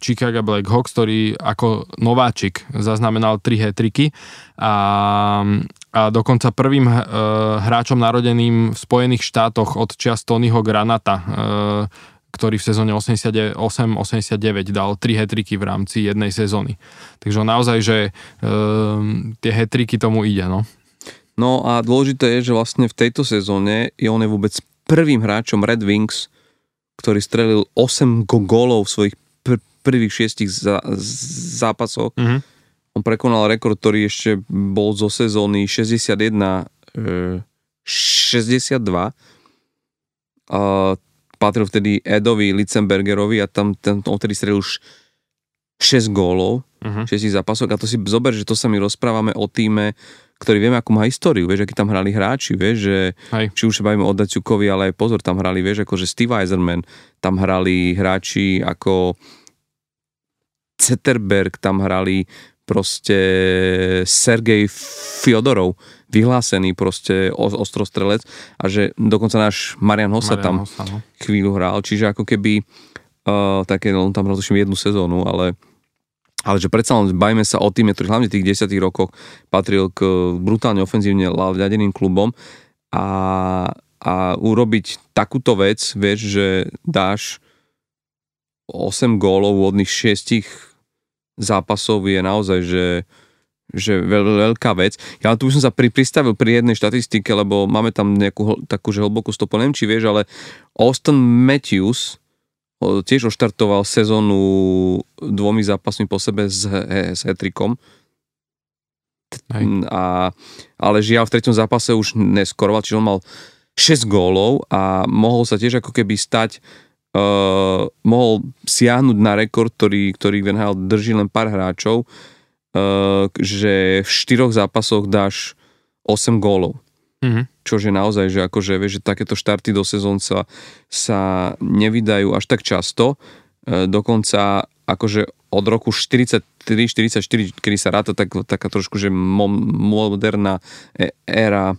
Chicago Blackhawks, ktorý ako nováčik zaznamenal tri hat-tricky a, a dokonca prvým uh, hráčom narodeným v Spojených štátoch od čias Tonyho Granata, uh, ktorý v sezóne osemdesiatosem osemdesiatdeväť dal tri hat-tricky v rámci jednej sezóny. Takže naozaj, že e, tie hat-tricky tomu ide, no. No a dôležité je, že vlastne v tejto sezóne je on je vôbec prvým hráčom Red Wings, ktorý strelil osem gólov v svojich pr- prvých šiestich za- zápasoch. Mm-hmm. On prekonal rekord, ktorý ešte bol zo sezóny šesťdesiatjeden šesťdesiatdva. A patril vtedy Edovi Litzenbergerovi a tam ten, on vtedy strelil už šesť gólov, uh-huh. šesť zápasok a to si zober, že to sa my rozprávame o týme, ktorý vieme, akú má históriu, vieš, aký tam hrali hráči, vieš, že Hej. či už sa bavíme o Daciukovi, ale aj pozor, tam hrali, vieš, akože Steve Eiserman, tam hrali hráči ako Zetterberg, tam hrali proste Sergej Fyodorov, vyhlásený proste ostrostrelec a že dokonca náš Marian Hossa Marian tam Hossa, no. chvíľu hral, čiže ako keby uh, také, no tam rozliším jednu sezónu, ale, ale že predsa len bajme sa o týme, ktorý hlavne v tých desiatých rokoch patril k brutálne ofenzívne ľadeným klubom a, a urobiť takúto vec, vieš, že dáš osem gólov od nich šiestich zápasov je naozaj, že, že veľká vec. Ja tu by som sa pri, pristavil pri jednej štatistike, lebo máme tam nejakú takú, že hlbokú stopu, neviem, či vieš, ale Auston Matthews tiež oštartoval sezónu dvomi zápasmi po sebe s, s hat-trickom. A, ale žiaľ v treťom zápase už neskoroval, čiže on mal šesť gólov a mohol sa tiež ako keby stať Uh, mohol siahnuť na rekord, ktorý, ktorý v en há el drží len pár hráčov, uh, že v štyroch zápasoch dáš osem gólov. Mm-hmm. Čože naozaj, že, akože, vieš, že takéto štarty do sezón sa, sa nevydajú až tak často. Uh, dokonca akože od roku štyridsaťtri štyridsaťštyri, kedy sa ráta tak, taká trošku, že moderná éra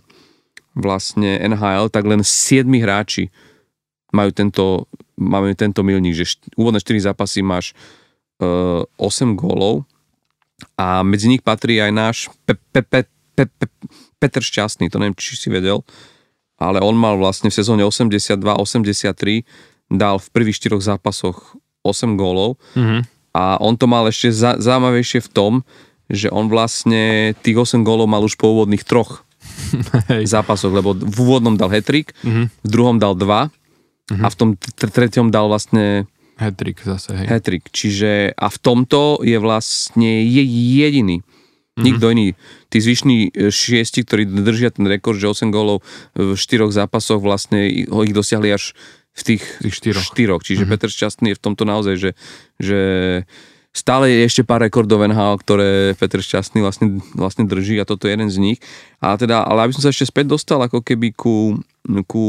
vlastne en há el, tak len siedmi hráči majú tento máme tento milník, že št- úvodné štyri zápasy máš e, osem gólov a medzi nich patrí aj náš pe- pe- pe- pe- pe- Petr Šťastný, to neviem, či si vedel, ale on mal vlastne v sezóne osemdesiatdva osemdesiattri dal v prvých štyroch zápasoch osem gólov mm-hmm. a on to mal ešte za- zaujímavejšie v tom, že on vlastne tých osem gólov mal už po úvodných troch zápasoch, lebo v úvodnom dal hat-trick, mm-hmm. v druhom dal dva. Uh-huh. A v tom t- treťom dal vlastne hat-trick zase, hej. Hat-trick, čiže a v tomto je vlastne je jediný. Uh-huh. Nikto iný. Tí zvyšní šiesti, ktorí držia ten rekord, že osem gólov v štyroch zápasoch vlastne ho ich dosiahli až v tých, tých štyroch. štyroch. Čiže uh-huh. Petr Šťastný je v tomto naozaj, že, že Stále je ešte pár rekordov en há el, ktoré Petr Šťastný vlastne, vlastne drží a toto je jeden z nich. A teda, ale aby som sa ešte späť dostal ako keby ku, ku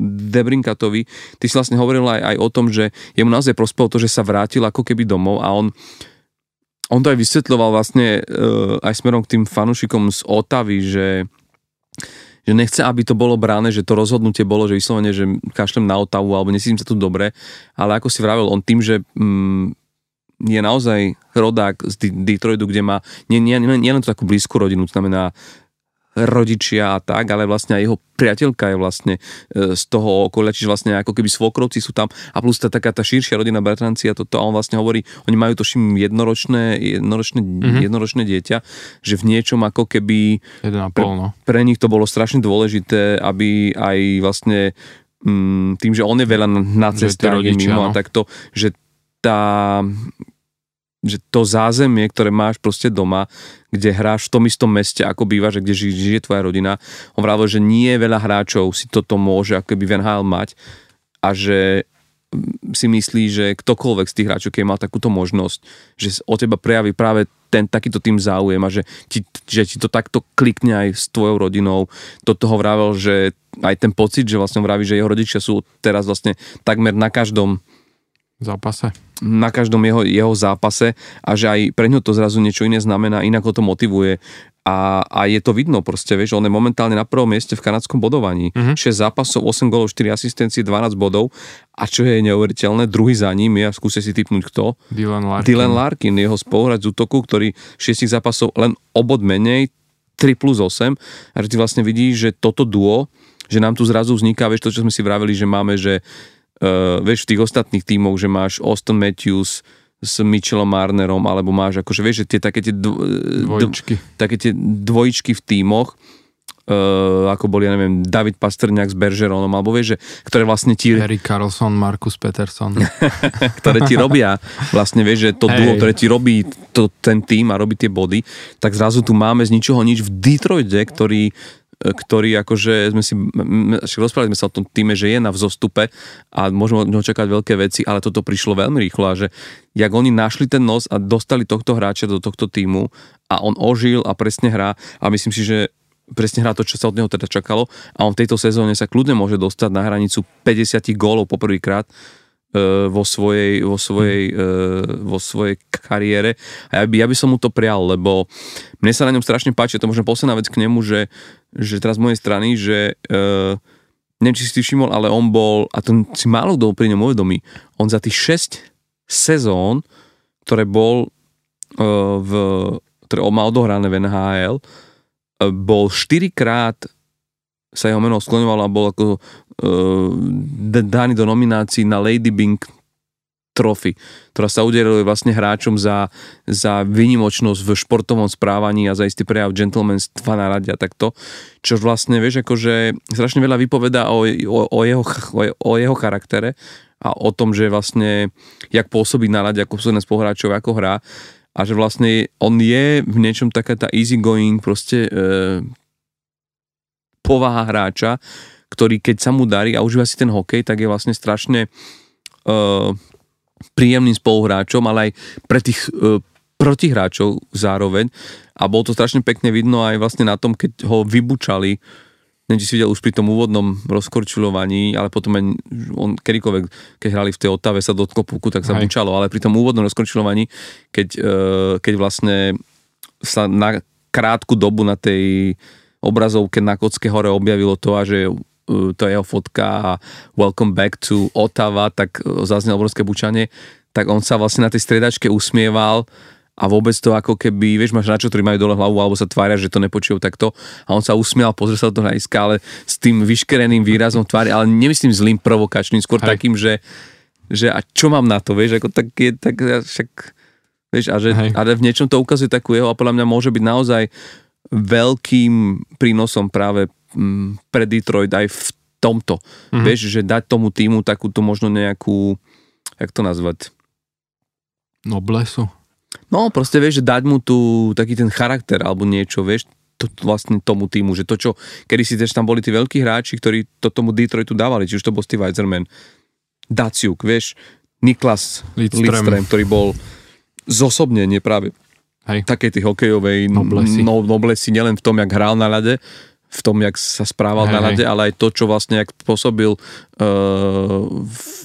DeBrincatovi, ty si vlastne hovoril aj, aj o tom, že jemu naozaj prospelo to, že sa vrátil ako keby domov a on, on to aj vysvetľoval vlastne uh, aj smerom k tým fanúšikom z Ottavy, že že nechce, aby to bolo bráne, že to rozhodnutie bolo, že vyslovene, že kašlem na Ottawu alebo nesítim sa tu dobre, ale ako si vravel, on tým, že mm, je naozaj rodák z Detroitu, kde má nie, nie, nie, nie len tú takú blízku rodinu, to znamená rodičia a tak, ale vlastne aj jeho priateľka je vlastne z toho okolia, čiže vlastne ako keby svokrovci sú tam a plus tá taká tá širšia rodina, bratranci a toto, a on vlastne hovorí, oni majú tuším jednoročné, jednoročné, mm-hmm. jednoročné dieťa, že v niečom ako keby jeden a pol, no. pre, pre nich to bolo strašne dôležité, aby aj vlastne m, tým, že on je veľa na cestách mimo a takto, že tá že to zázemie, ktoré máš proste doma, kde hráš v tom istom meste, ako bývaš, kde žije, žije tvoja rodina. On vravil, že nie veľa hráčov si toto môže akoby v en há el mať a že si myslí, že ktokoľvek z tých hráčov, keď má takúto možnosť, že o teba prejaví práve ten takýto tým záujem a že ti, že ti to takto klikne aj s tvojou rodinou. Toto ho vravil, že aj ten pocit, že vlastne vraví, že jeho rodičia sú teraz vlastne takmer na každom zápase. Na každom jeho, jeho zápase a že aj pre ňo to zrazu niečo iné znamená, inak ho to motivuje a, a je to vidno proste, vieš, on je momentálne na prvom mieste v kanadskom bodovaní. Mm-hmm. šesť zápasov, osem gólov, štyri asistencie, dvanásť bodov a čo je neuveriteľné, druhý za ním je, a skúste si tipnúť kto? Dylan Larkin. Dylan Larkin, jeho spoluhráč z útoku, ktorý šesť zápasov len o bod menej, tri plus osem a že ty vlastne vidíš, že toto duo, že nám tu zrazu vzniká, vieš, to čo sme si vraveli, že máme, že Uh, vieš, v tých ostatných tímoch, že máš Auston Matthews s Mitchellom Marnerom, alebo máš akože, vieš, že tie také tie dvo, dvojičky. Dv, také tie dvojičky v tímoch, uh, ako boli, ja neviem, David Pastrňák s Bergeronom, alebo vieš, že, ktoré vlastne ti... Harry Carlson, Marcus Peterson. ktoré ti robia, vlastne vieš, že to hey. Duo, ktoré ti robí to, ten tím a robí tie body, tak zrazu tu máme z ničoho nič v Detroite, ktorý ktorý akože sme si rozprávali sme sa o tom týme, že je na vzostupe a môžeme očakávať veľké veci, ale toto prišlo veľmi rýchlo a že jak oni našli ten nos a dostali tohto hráča do tohto týmu a on ožil a presne hrá a myslím si, že presne hrá to, čo sa od neho teda čakalo a on v tejto sezóne sa kľudne môže dostať na hranicu päťdesiat gólov poprvýkrát vo svojej, vo svojej, vo svojej kariére a ja by, ja by som mu to prial, lebo mne sa na ňom strašne páči, to možno posledná vec k nemu, že, že teraz z mojej strany, že uh, neviem, či si všimol, ale on bol, a to si málo kto pri ňom uvedomí, on za tých šesť sezón, ktoré bol uh, v, ktoré on mal odohrané v en há el, uh, bol štyrikrát sa jeho meno skloňovalo a bol ako uh, daný do nominácií na Lady Byng Trophy, ktorá sa udelila vlastne hráčom za, za výnimočnosť v športovom správaní a za istý prejav gentlemanstva na rade a takto, čo vlastne, vieš, akože strašne veľa vypovedá o, o, o, jeho, o, o jeho charaktere a o tom, že vlastne jak pôsobí na rade, ako pôsobí na spoluhráčov, ako hrá a že vlastne on je v niečom taká tá easy going proste uh, povaha hráča, ktorý keď sa mu darí a užíva si ten hokej, tak je vlastne strašne uh, príjemným spoluhráčom, ale aj pre tých uh, protihráčov zároveň. A bolo to strašne pekne vidno aj vlastne na tom, keď ho vybučali, neviem, či si videl už pri tom úvodnom rozkorčuľovaní, ale potom aj on kedykoľvek, keď hrali v tej Ottave sa dotkol puku, tak sa aj bučalo, ale pri tom úvodnom rozkorčuľovaní, keď, uh, keď vlastne sa na krátku dobu na tej obrazovke na kocke hore objavilo to, a že to je jeho fotka a welcome back to Ottawa, tak zaznel obrovské bučanie, tak on sa vlastne na tej striedačke usmieval a vôbec to ako keby, vieš, máš hráčov, ktorí majú dole hlavu alebo sa tvária, že to nepočujú takto a on sa usmial, pozrel sa do toho hrajiska, ale s tým vyškereným výrazom tvári, ale nemyslím zlým provokačným, skôr Hej. takým, že, že a čo mám na to, vieš, ako tak je, tak ja však, vieš, a že, ale v niečom to ukazuje takú jeho a podľa mňa môže byť naozaj veľkým prínosom práve pre Detroit aj v tomto. Mm-hmm. Vieš, že dať tomu týmu takúto možno nejakú, jak to nazvať? Noblesu. No, proste vieš, že dať mu tu taký ten charakter alebo niečo, vieš, to, vlastne tomu týmu, že to čo, kedy si tiež tam boli tí veľkí hráči, ktorí to tomu Detroitu dávali, či už to bol Steve Yzerman, Daciuk, vieš, Niklas Lidström, ktorý bol zosobnenie práve takej tej hokejovej noblesy. No, noblesy, nielen v tom, jak hral na ľade, v tom, jak sa správal hej, na ľade, ale aj to, čo vlastne jak pôsobil uh,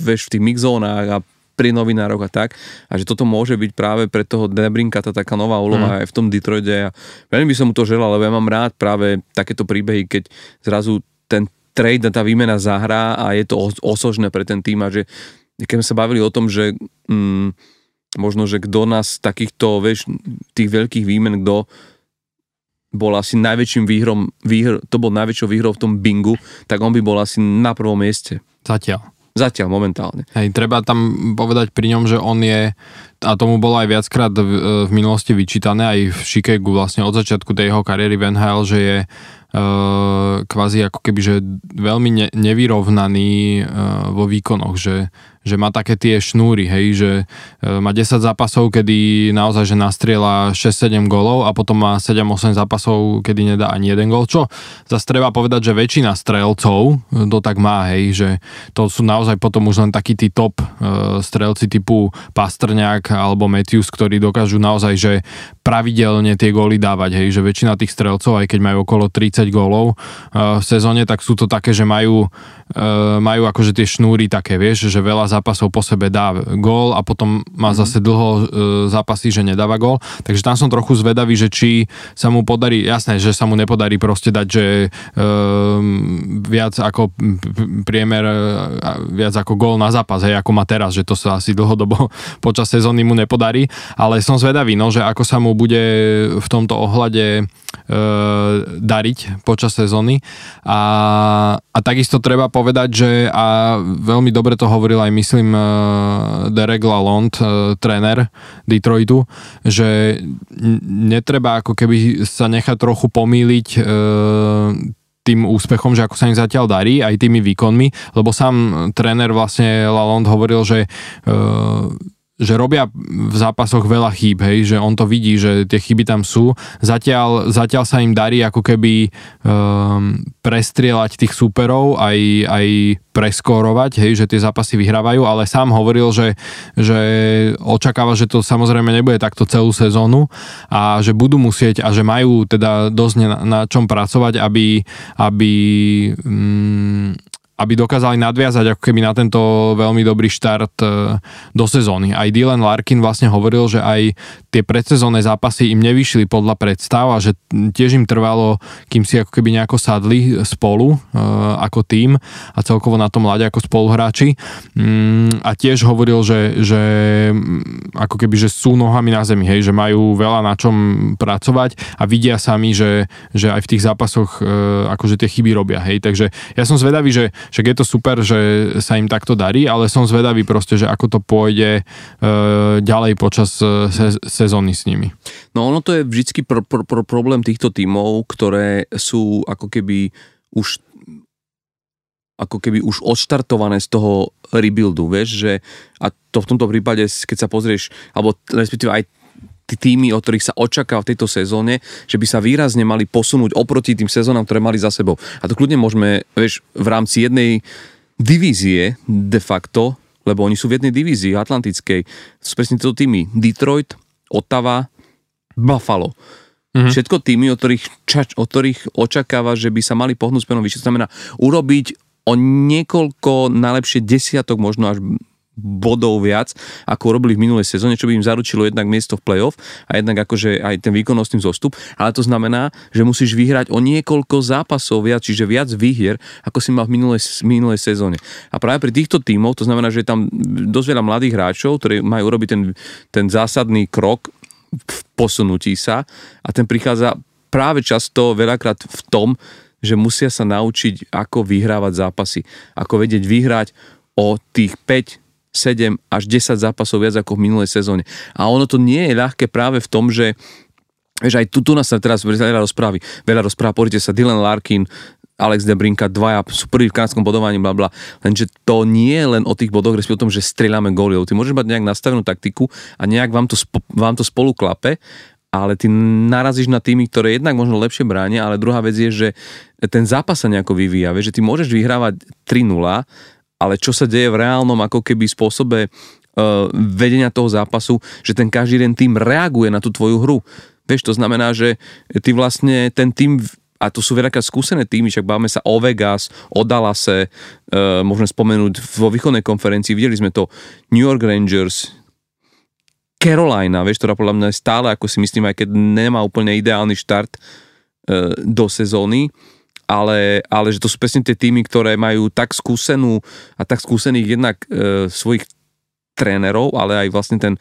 vieš, v tých mixzónach a pri novinároch a tak. A že toto môže byť práve pre toho DeBrincata taká nová úloha hmm. aj v tom Detroite. Ja veľmi by som mu to želal, lebo ja mám rád práve takéto príbehy, keď zrazu ten trade, tá výmena zahrá a je to osožné pre ten tým. A že keď sme sa bavili o tom, že mm, možno, že kto nás takýchto, vieš, tých veľkých výmen, kto bol asi najväčším výhrom, výhr, to bol najväčšou výhrou v tom bingu, tak on by bol asi na prvom mieste. Zatiaľ. Zatiaľ, momentálne. Hej, treba tam povedať pri ňom, že on je, a tomu bolo aj viackrát v, v minulosti vyčítané, aj v Chicagu vlastne od začiatku tej jeho kariéry v en há el, že je Uh, kvázi ako keby, že veľmi ne, nevyrovnaný uh, vo výkonoch, že, že má také tie šnúry, hej, že uh, má desať zápasov, kedy naozaj, že nastrieľa šesť sedem gólov a potom má sedem osem zápasov, kedy nedá ani jeden gól, čo zase treba povedať, že väčšina strelcov to tak má, hej, že to sú naozaj potom už len takí tí top uh, strelci typu Pastrňák alebo Matthews, ktorí dokážu naozaj, že pravidelne tie góly dávať, hej, že väčšina tých strelcov, aj keď majú okolo tridsať gólov v sezóne, tak sú to také, že majú, majú akože tie šnúry také, vieš, že veľa zápasov po sebe dá gól a potom má zase dlho zápasy, že nedáva gól. Takže tam som trochu zvedavý, že či sa mu podarí, jasné, že sa mu nepodarí proste dať, že um, viac ako priemer, viac ako gól na zápas, hej, ako má teraz, že to sa asi dlhodobo počas sezóny mu nepodarí, ale som zvedavý, no, že ako sa mu bude v tomto ohľade dariť počas sezóny a, a takisto treba povedať, že a veľmi dobre to hovoril aj myslím Derek Lalonde, tréner Detroitu, že netreba ako keby sa nechať trochu pomýliť tým úspechom, že ako sa im zatiaľ darí, aj tými výkonmi, lebo sám tréner vlastne Lalonde hovoril, že že robia v zápasoch veľa chýb, hej, že on to vidí, že tie chyby tam sú. Zatiaľ, zatiaľ sa im darí ako keby um, prestrieľať tých súperov, aj, aj preskórovať, hej, že tie zápasy vyhrávajú, ale sám hovoril, že, že očakáva, že to samozrejme nebude takto celú sezónu a že budú musieť a že majú teda dosť na, na čom pracovať, aby aby um, aby dokázali nadviazať ako keby na tento veľmi dobrý štart do sezóny. Aj Dylan Larkin vlastne hovoril, že aj tie predsezónne zápasy im nevyšli podľa predstav a že tiež im trvalo, kým si ako keby nejako sadli spolu ako tím a celkovo na tom ľade ako spoluhráči. A tiež hovoril, že, že ako keby, že sú nohami na zemi, hej, že majú veľa na čom pracovať a vidia sami, že, že aj v tých zápasoch akože tie chyby robia, hej. Takže ja som zvedavý, že však je to super, že sa im takto darí, ale som zvedavý proste, že ako to pôjde e, ďalej počas se, sezóny s nimi. No ono to je vždycky pro, pro, pro problém týchto tímov, ktoré sú ako keby už ako keby už odštartované z toho rebuildu, vieš, že a to v tomto prípade, keď sa pozrieš, alebo respektíve aj týmy, od ktorých sa očakáva v tejto sezóne, že by sa výrazne mali posunúť oproti tým sezónám, ktoré mali za sebou. A to kľudne môžeme, vieš, v rámci jednej divízie de facto, lebo oni sú v jednej divízii atlantickej, sú presne tieto týmy. Detroit, Ottawa, Buffalo. Mm-hmm. Všetko týmy, od ktorých, čač, od ktorých očakáva, že by sa mali pohnúť smerom vyššie. To znamená urobiť o niekoľko najlepšie desiatok, možno až bodov viac, ako robili v minulej sezóne, čo by im zaručilo jednak miesto v play-off a jednak akože aj ten výkonnostný zostup, ale to znamená, že musíš vyhrať o niekoľko zápasov viac, čiže viac výhier, ako si mal v minulej, minulej sezóne. A práve pri týchto tímoch, to znamená, že je tam dosť veľa mladých hráčov, ktorí majú urobiť ten, ten zásadný krok v posunutí sa a ten prichádza práve často veľakrát v tom, že musia sa naučiť, ako vyhrávať zápasy, ako vedieť vyhrať o tých päť sedem až desať zápasov viac ako v minulej sezóne. A ono to nie je ľahké práve v tom, že, že aj tu, tu nás sa teraz veľa rozprávy, veľa rozpráv, poďte sa Dylan Larkin, Alex DeBrincat, dvaja sú prvý v kanadskom bodovaní, blabla. Lenže to nie je len o tých bodoch, respektíve o tom, že strieľame góly. Ty môžeš mať nejak nastavenú taktiku a nejak vám to, vám to spolu klape, ale ty narazíš na týmy, ktoré jednak možno lepšie bránia, ale druhá vec je, že ten zápas sa nejako vyvíja. Vieš, že ty môžeš vyhrávať tri nula, ale čo sa deje v reálnom ako keby spôsobe vedenia toho zápasu, že ten každý jeden tým reaguje na tú tvoju hru. Vieš, to znamená, že ty vlastne ten tým, a to sú veľakrát skúsené týmy, však bávame sa o Vegas, o Dallase, e, môžeme spomenúť vo východnej konferencii, videli sme to New York Rangers, Carolina, vieš, ktorá podľa mňa je stále, ako si myslím, aj keď nemá úplne ideálny štart e, do sezóny, Ale, ale že to sú presne tie týmy, ktoré majú tak skúsenú a tak skúsených jednak e, svojich trénerov, ale aj vlastne ten,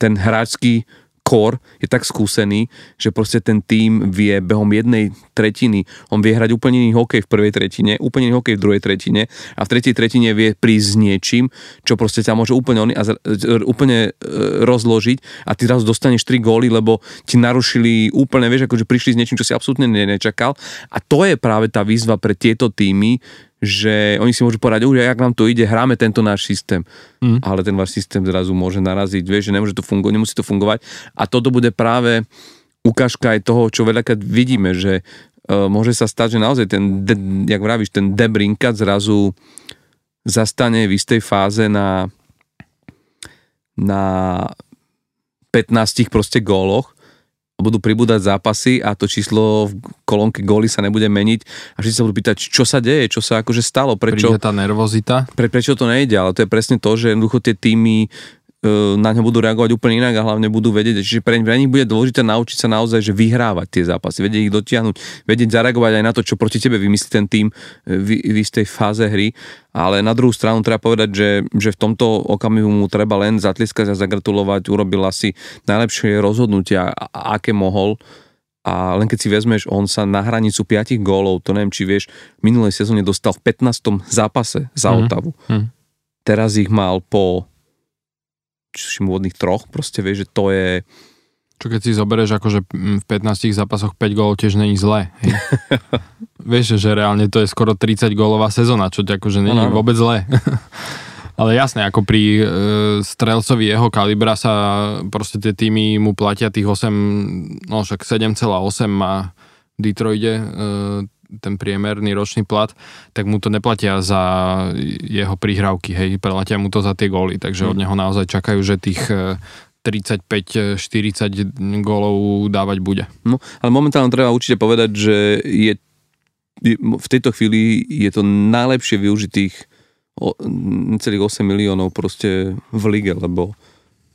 ten hráčský kor je tak skúsený, že proste ten tým vie behom jednej tretiny, on vie hrať úplne iný hokej v prvej tretine, úplne iný hokej v druhej tretine a v tretej tretine vie prísť s niečím, čo proste ťa môže úplne, a zra, úplne e, rozložiť a ty zrazu dostaneš tri góly, lebo ti narušili úplne, vieš, akože prišli s niečím, čo si absolútne nečakal a to je práve tá výzva pre tieto týmy, že oni si môžu povedať, už ak nám to ide, hráme tento náš systém. Mm. Ale ten váš systém zrazu môže naraziť, vieš, že nemôže to fungovať, nemusí to fungovať. A toto bude práve ukážka aj toho, čo veľakrát vidíme, že uh, môže sa stať, že naozaj ten, de, jak vravíš, ten DeBrincat zrazu zastane v istej fáze na na pätnástich proste góloch. Budú pribúdať zápasy a to číslo v kolónke góly sa nebude meniť a všetci sa budú pýtať, čo sa deje, čo sa akože stalo, prečo... Príde tá nervozita. Pre, prečo to nejde, ale to je presne to, že jednoducho tie týmy e, na ňo budú reagovať úplne inak a hlavne budú vedieť, že pre, pre nich bude dôležité naučiť sa naozaj, že vyhrávať tie zápasy, vedieť ich dotiahnuť, vedieť zareagovať aj na to, čo proti tebe vymyslí ten tým v, v istej fáze hry, ale na druhú stranu treba povedať, že, že v tomto okamihu mu treba len zatlieskať a zagratulovať, urobil asi najlepšie rozhodnutia, aké mohol a len keď si vezmeš, on sa na hranicu piatich gólov, to neviem, či vieš, minulej sezóne dostal v pätnástom zápase za Ottawu. Mm. Mm. Teraz ich mal po čiším úvodných troch, proste vieš, že to je... Čo keď si zoberieš, akože v pätnástich zápasoch päť gólov tiež není zlé. Vieš, že reálne to je skoro tridsať gólová sezóna, čo ťa akože není no, no. vôbec zlé. Ale jasné, ako pri e, strelcovi jeho kalibra sa proste tie týmy mu platia tých osem, no však sedem celá osem má v Detroite e, ten priemerný ročný plat, tak mu to neplatia za jeho prihrávky, hej, platia mu to za tie góly, takže mm. od neho naozaj čakajú, že tých e, tridsaťpäť štyridsať gólov dávať bude. No, ale momentálne treba určite povedať, že je v tejto chvíli je to najlepšie využitých celých osem miliónov proste v lige, lebo,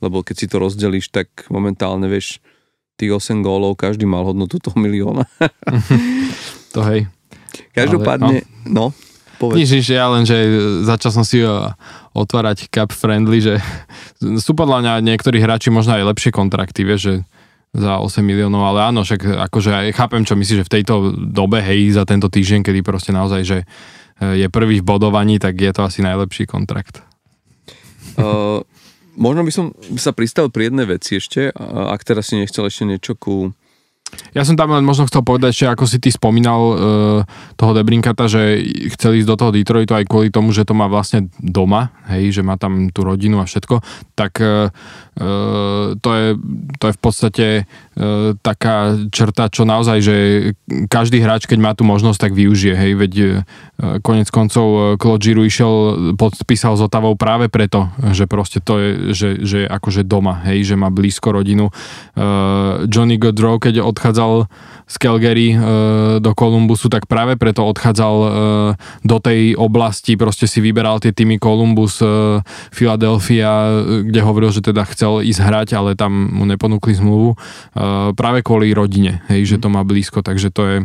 lebo keď si to rozdelíš, tak momentálne vieš, tých osem gólov každý mal hodnotu toho milióna. To hej. Každopádne, ale, no, no povedz. Nič, nič, ja len, že začal som si otvárať cap friendly, že sú podľa mňa niektorí hráči možno aj lepšie kontrakty, vieš, že za osem miliónov, ale áno, však akože aj chápem, čo myslíš, že v tejto dobe, hej, za tento týždeň, kedy proste naozaj, že je prvý v bodovaní, tak je to asi najlepší kontrakt. Uh, možno by som sa pristavil pri jednej veci ešte, ak teraz si nechcel ešte niečo ku... Ja som tam len možno chcel povedať, že ako si ty spomínal uh, toho DeBrincata, že chcel ísť do toho Detroitu aj kvôli tomu, že to má vlastne doma, hej, že má tam tú rodinu a všetko, tak uh, to, je, to je v podstate uh, taká črta, čo naozaj, že každý hráč, keď má tú možnosť, tak využije, hej, veď uh, konec koncov uh, Claude Giroux išiel, podpísal s Ottawou práve preto, že proste to je, že, že je akože doma, hej, že má blízko rodinu. Uh, Johnny Gaudreau, keď od odchádzal z Calgary e, do Kolumbusu, tak práve preto odchádzal e, do tej oblasti, proste si vyberal tie týmy Kolumbus, e, Philadelphia, e, kde hovoril, že teda chcel ísť hrať, ale tam mu neponúkli zmluvu, e, práve kvôli rodine, hej, že to má blízko, takže to je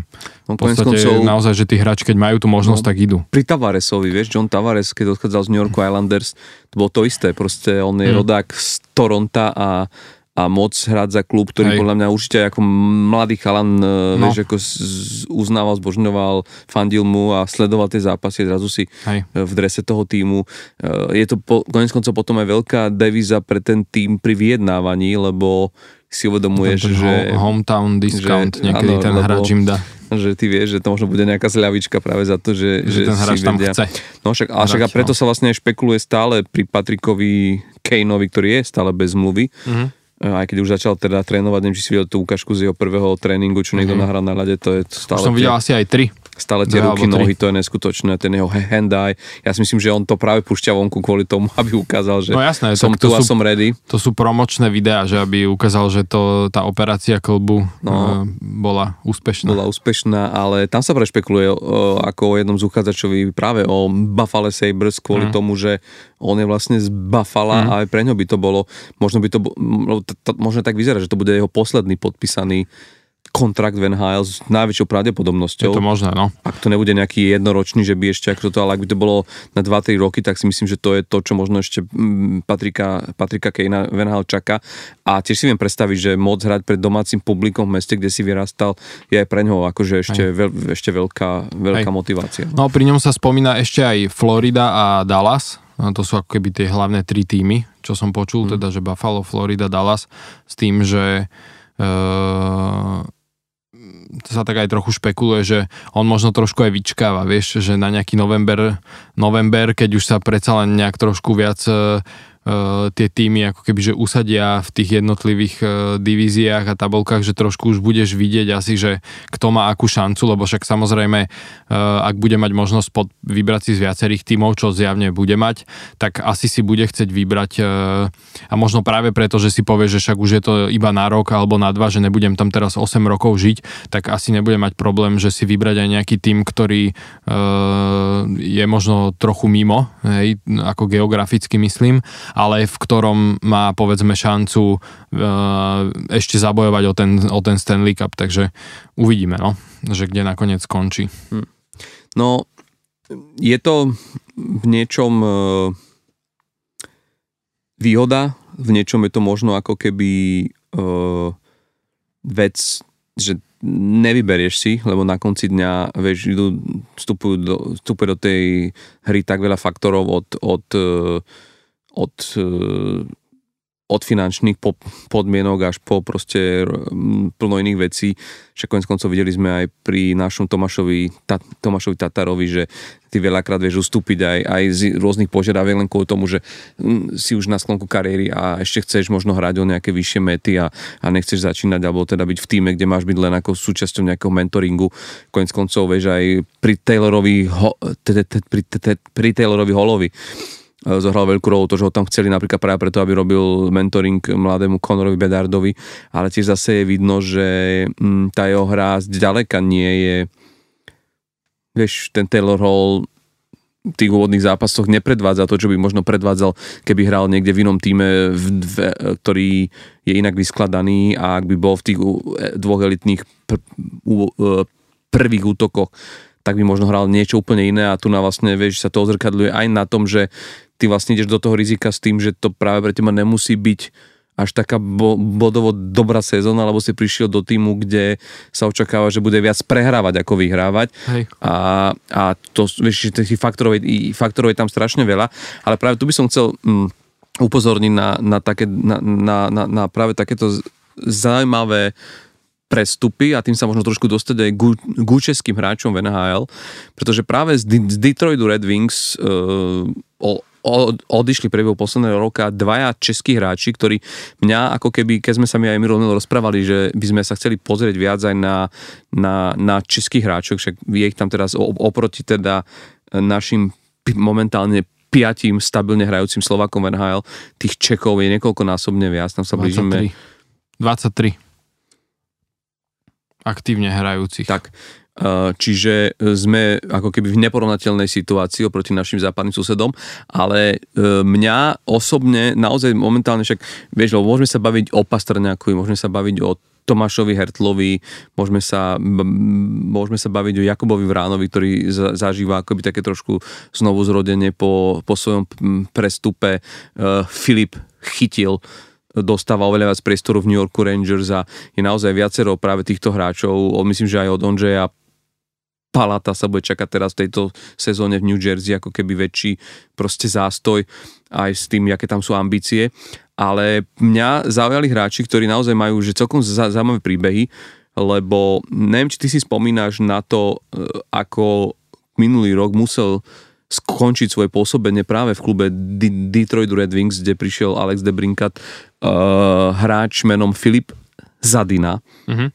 v podstate no, naozaj, že tí hráči, keď majú tú možnosť, no, tak idú. Pri Tavaresovi, vieš, John Tavares, keď odchádzal z New Yorku Islanders, to bolo to isté, proste on je hmm. rodák z Toronta a a moc hrať za klub, ktorý Hej. podľa mňa určite ako mladý chalan no. vieš, ako uznával, zbožňoval, fandil mu a sledoval tie zápasy zrazu si Hej. v drese toho týmu. Je to po, konec koncov potom aj veľká devíza pre ten tým pri vyjednávaní, lebo si uvedomuješ, no, že... Hometown discount, že, niekedy áno, ten hráč im dá. Že ty vieš, že to možno bude nejaká zľavička práve za to, že, že, že ten hráč tam vedia. Chce. No však, a však a preto no. sa vlastne špekuluje stále pri Patrickovi Kaneovi, ktorý je stále bez zmluvy. Mhm. Aj keď už začal teda trénovať, neviem, či si videl tú ukážku z jeho prvého tréningu, čo niekto mm-hmm. nahral na ľade, to je stále... Už som videl asi aj tri. Stále tie no, ruky, nohy, to je neskutočné, ten jeho hand-eye. Ja si myslím, že on to práve púšťa vonku kvôli tomu, aby ukázal, že no, jasné, som tu sú, a som ready. To sú promočné videá, že aby ukázal, že to, tá operácia klbu no, bola úspešná. Bola úspešná, ale tam sa prešpekuluje ako o jednom z uchádzačovi práve o Buffalo Sabres kvôli mm. tomu, že on je vlastne z Buffala mm. a aj pre ňo by to bolo, možno by to, možno tak vyzerá, že to bude jeho posledný podpísaný kontrakt v en há el s najväčšou pravdepodobnosťou. Je to možné, no. Ak to nebude nejaký jednoročný, že by ešte, ako to, ale ak by to bolo na dva tri roky, tak si myslím, že to je to, čo možno ešte Patrika, Patrika Kanea v en há el čaká. A tiež si viem predstaviť, že môcť hrať pred domácim publikom v meste, kde si vyrastal, je aj pre ňoho akože ešte, veľ, ešte veľká, veľká motivácia. No pri ňom sa spomína ešte aj Florida a Dallas. No, to sú ako keby tie hlavné tri týmy, čo som počul, hmm. teda, že Buffalo, Florida, Dallas, s tým, že Uh, to sa tak aj trochu špekuluje, že on možno trošku aj vyčkáva, vieš, že na nejaký november, november keď už sa predsa len nejak trošku viac uh, tie týmy ako keby, že usadia v tých jednotlivých uh, divíziách a tabulkách, že trošku už budeš vidieť asi, že kto má akú šancu, lebo však samozrejme, uh, ak bude mať možnosť pod, vybrať si z viacerých týmov, čo zjavne bude mať, tak asi si bude chcieť vybrať uh, a možno práve preto, že si povie, že však už je to iba na rok alebo na dva, že nebudem tam teraz osem rokov žiť, tak asi nebude mať problém, že si vybrať aj nejaký tým, ktorý e, je možno trochu mimo, hej, ako geograficky myslím, ale v ktorom má povedzme šancu e, ešte zabojovať o ten, o ten Stanley Cup, takže uvidíme, no, že kde nakoniec skončí. Hm. No, je to v niečom e, výhoda, v niečom je to možno ako keby e, vec, že nevyberieš si, lebo na konci dňa vieš, idú, vstupujú do, vstupujú do tej hry tak veľa faktorov od, od, od, od finančných podmienok až po proste plno iných vecí. Však konec koncov videli sme aj pri našom Tomášovi, ta, Tomášovi Tatarovi, že ty veľakrát vieš ustúpiť aj, aj z rôznych požiadaviek len kvôli tomu, že si už na sklonku kariéry a ešte chceš možno hrať o nejaké vyššie mety a, a nechceš začínať alebo teda byť v tíme, kde máš byť len ako súčasťou nejakého mentoringu. Koniec koncov vieš aj pri Taylorovi ho, te, te, pri, te, te, pri Taylorovi Hallovi zohral veľkú rolu to, že ho tam chceli napríklad práve preto, aby robil mentoring mladému Connorovi Bedardovi, ale tiež zase je vidno, že hm, tá jeho hra zďaleka nie je. Vieš, ten Taylor Hall v tých úvodných zápasoch nepredvádza to, čo by možno predvádzal, keby hral niekde v inom tíme, v, v, ktorý je inak vyskladaný a ak by bol v tých dvoch elitných pr, u, prvých útokoch, tak by možno hral niečo úplne iné a tu na vlastne, vieš, sa to ozrkadľuje aj na tom, že ty vlastne ideš do toho rizika s tým, že to práve pre teba nemusí byť až taká bo, bodovo dobrá sezóna, lebo si prišiel do týmu, kde sa očakáva, že bude viac prehrávať, ako vyhrávať. Hej. A, a to, vieš, tých faktorov je, faktorov je tam strašne veľa, ale práve tu by som chcel mm, upozorniť na, na, také, na, na, na, na práve takéto zaujímavé prestupy a tým sa možno trošku dostať aj k českým hráčom v en há el, pretože práve z, D- z Detroitu Red Wings uh, o odišli priebehu posledného roka dvaja českí hráči, ktorí mňa ako keby, keď sme sa mi aj Miro rozprávali, že by sme sa chceli pozrieť viac aj na, na, na českých hráčov, však je ich tam teraz oproti teda našim momentálne piatým stabilne hrajúcim Slovákom v en há el, tých Čechov je niekoľkonásobne viac, tam sa blížime. dvadsaťtri aktívne hrajúcich. Tak. Čiže sme ako keby v neporovnateľnej situácii oproti našim západným susedom, ale mňa osobne naozaj momentálne však, vieš, lebo môžeme sa baviť o Pastrňákovi, môžeme sa baviť o Tomášovi Hertlovi, môžeme sa, môžeme sa baviť o Jakubovi Vránovi, ktorý zažíva akoby také trošku znovuzrodenie po, po svojom prestupe. Filip chytil dostáva oveľa viac priestoru v New Yorku Rangers a je naozaj viacero práve týchto hráčov. Myslím, že aj od Ondřeja Palata sa bude čakať teraz v tejto sezóne v New Jersey ako keby väčší proste zástoj aj s tým, aké tam sú ambície. Ale mňa zaujali hráči, ktorí naozaj majú že celkom zaujímavé príbehy, lebo neviem, či ty si spomínaš na to, ako minulý rok musel skončiť svoje pôsobenie práve v klube D- Detroit Red Wings, kde prišiel Alex DeBrincat, uh, hráč menom Filip Zadina, mm-hmm.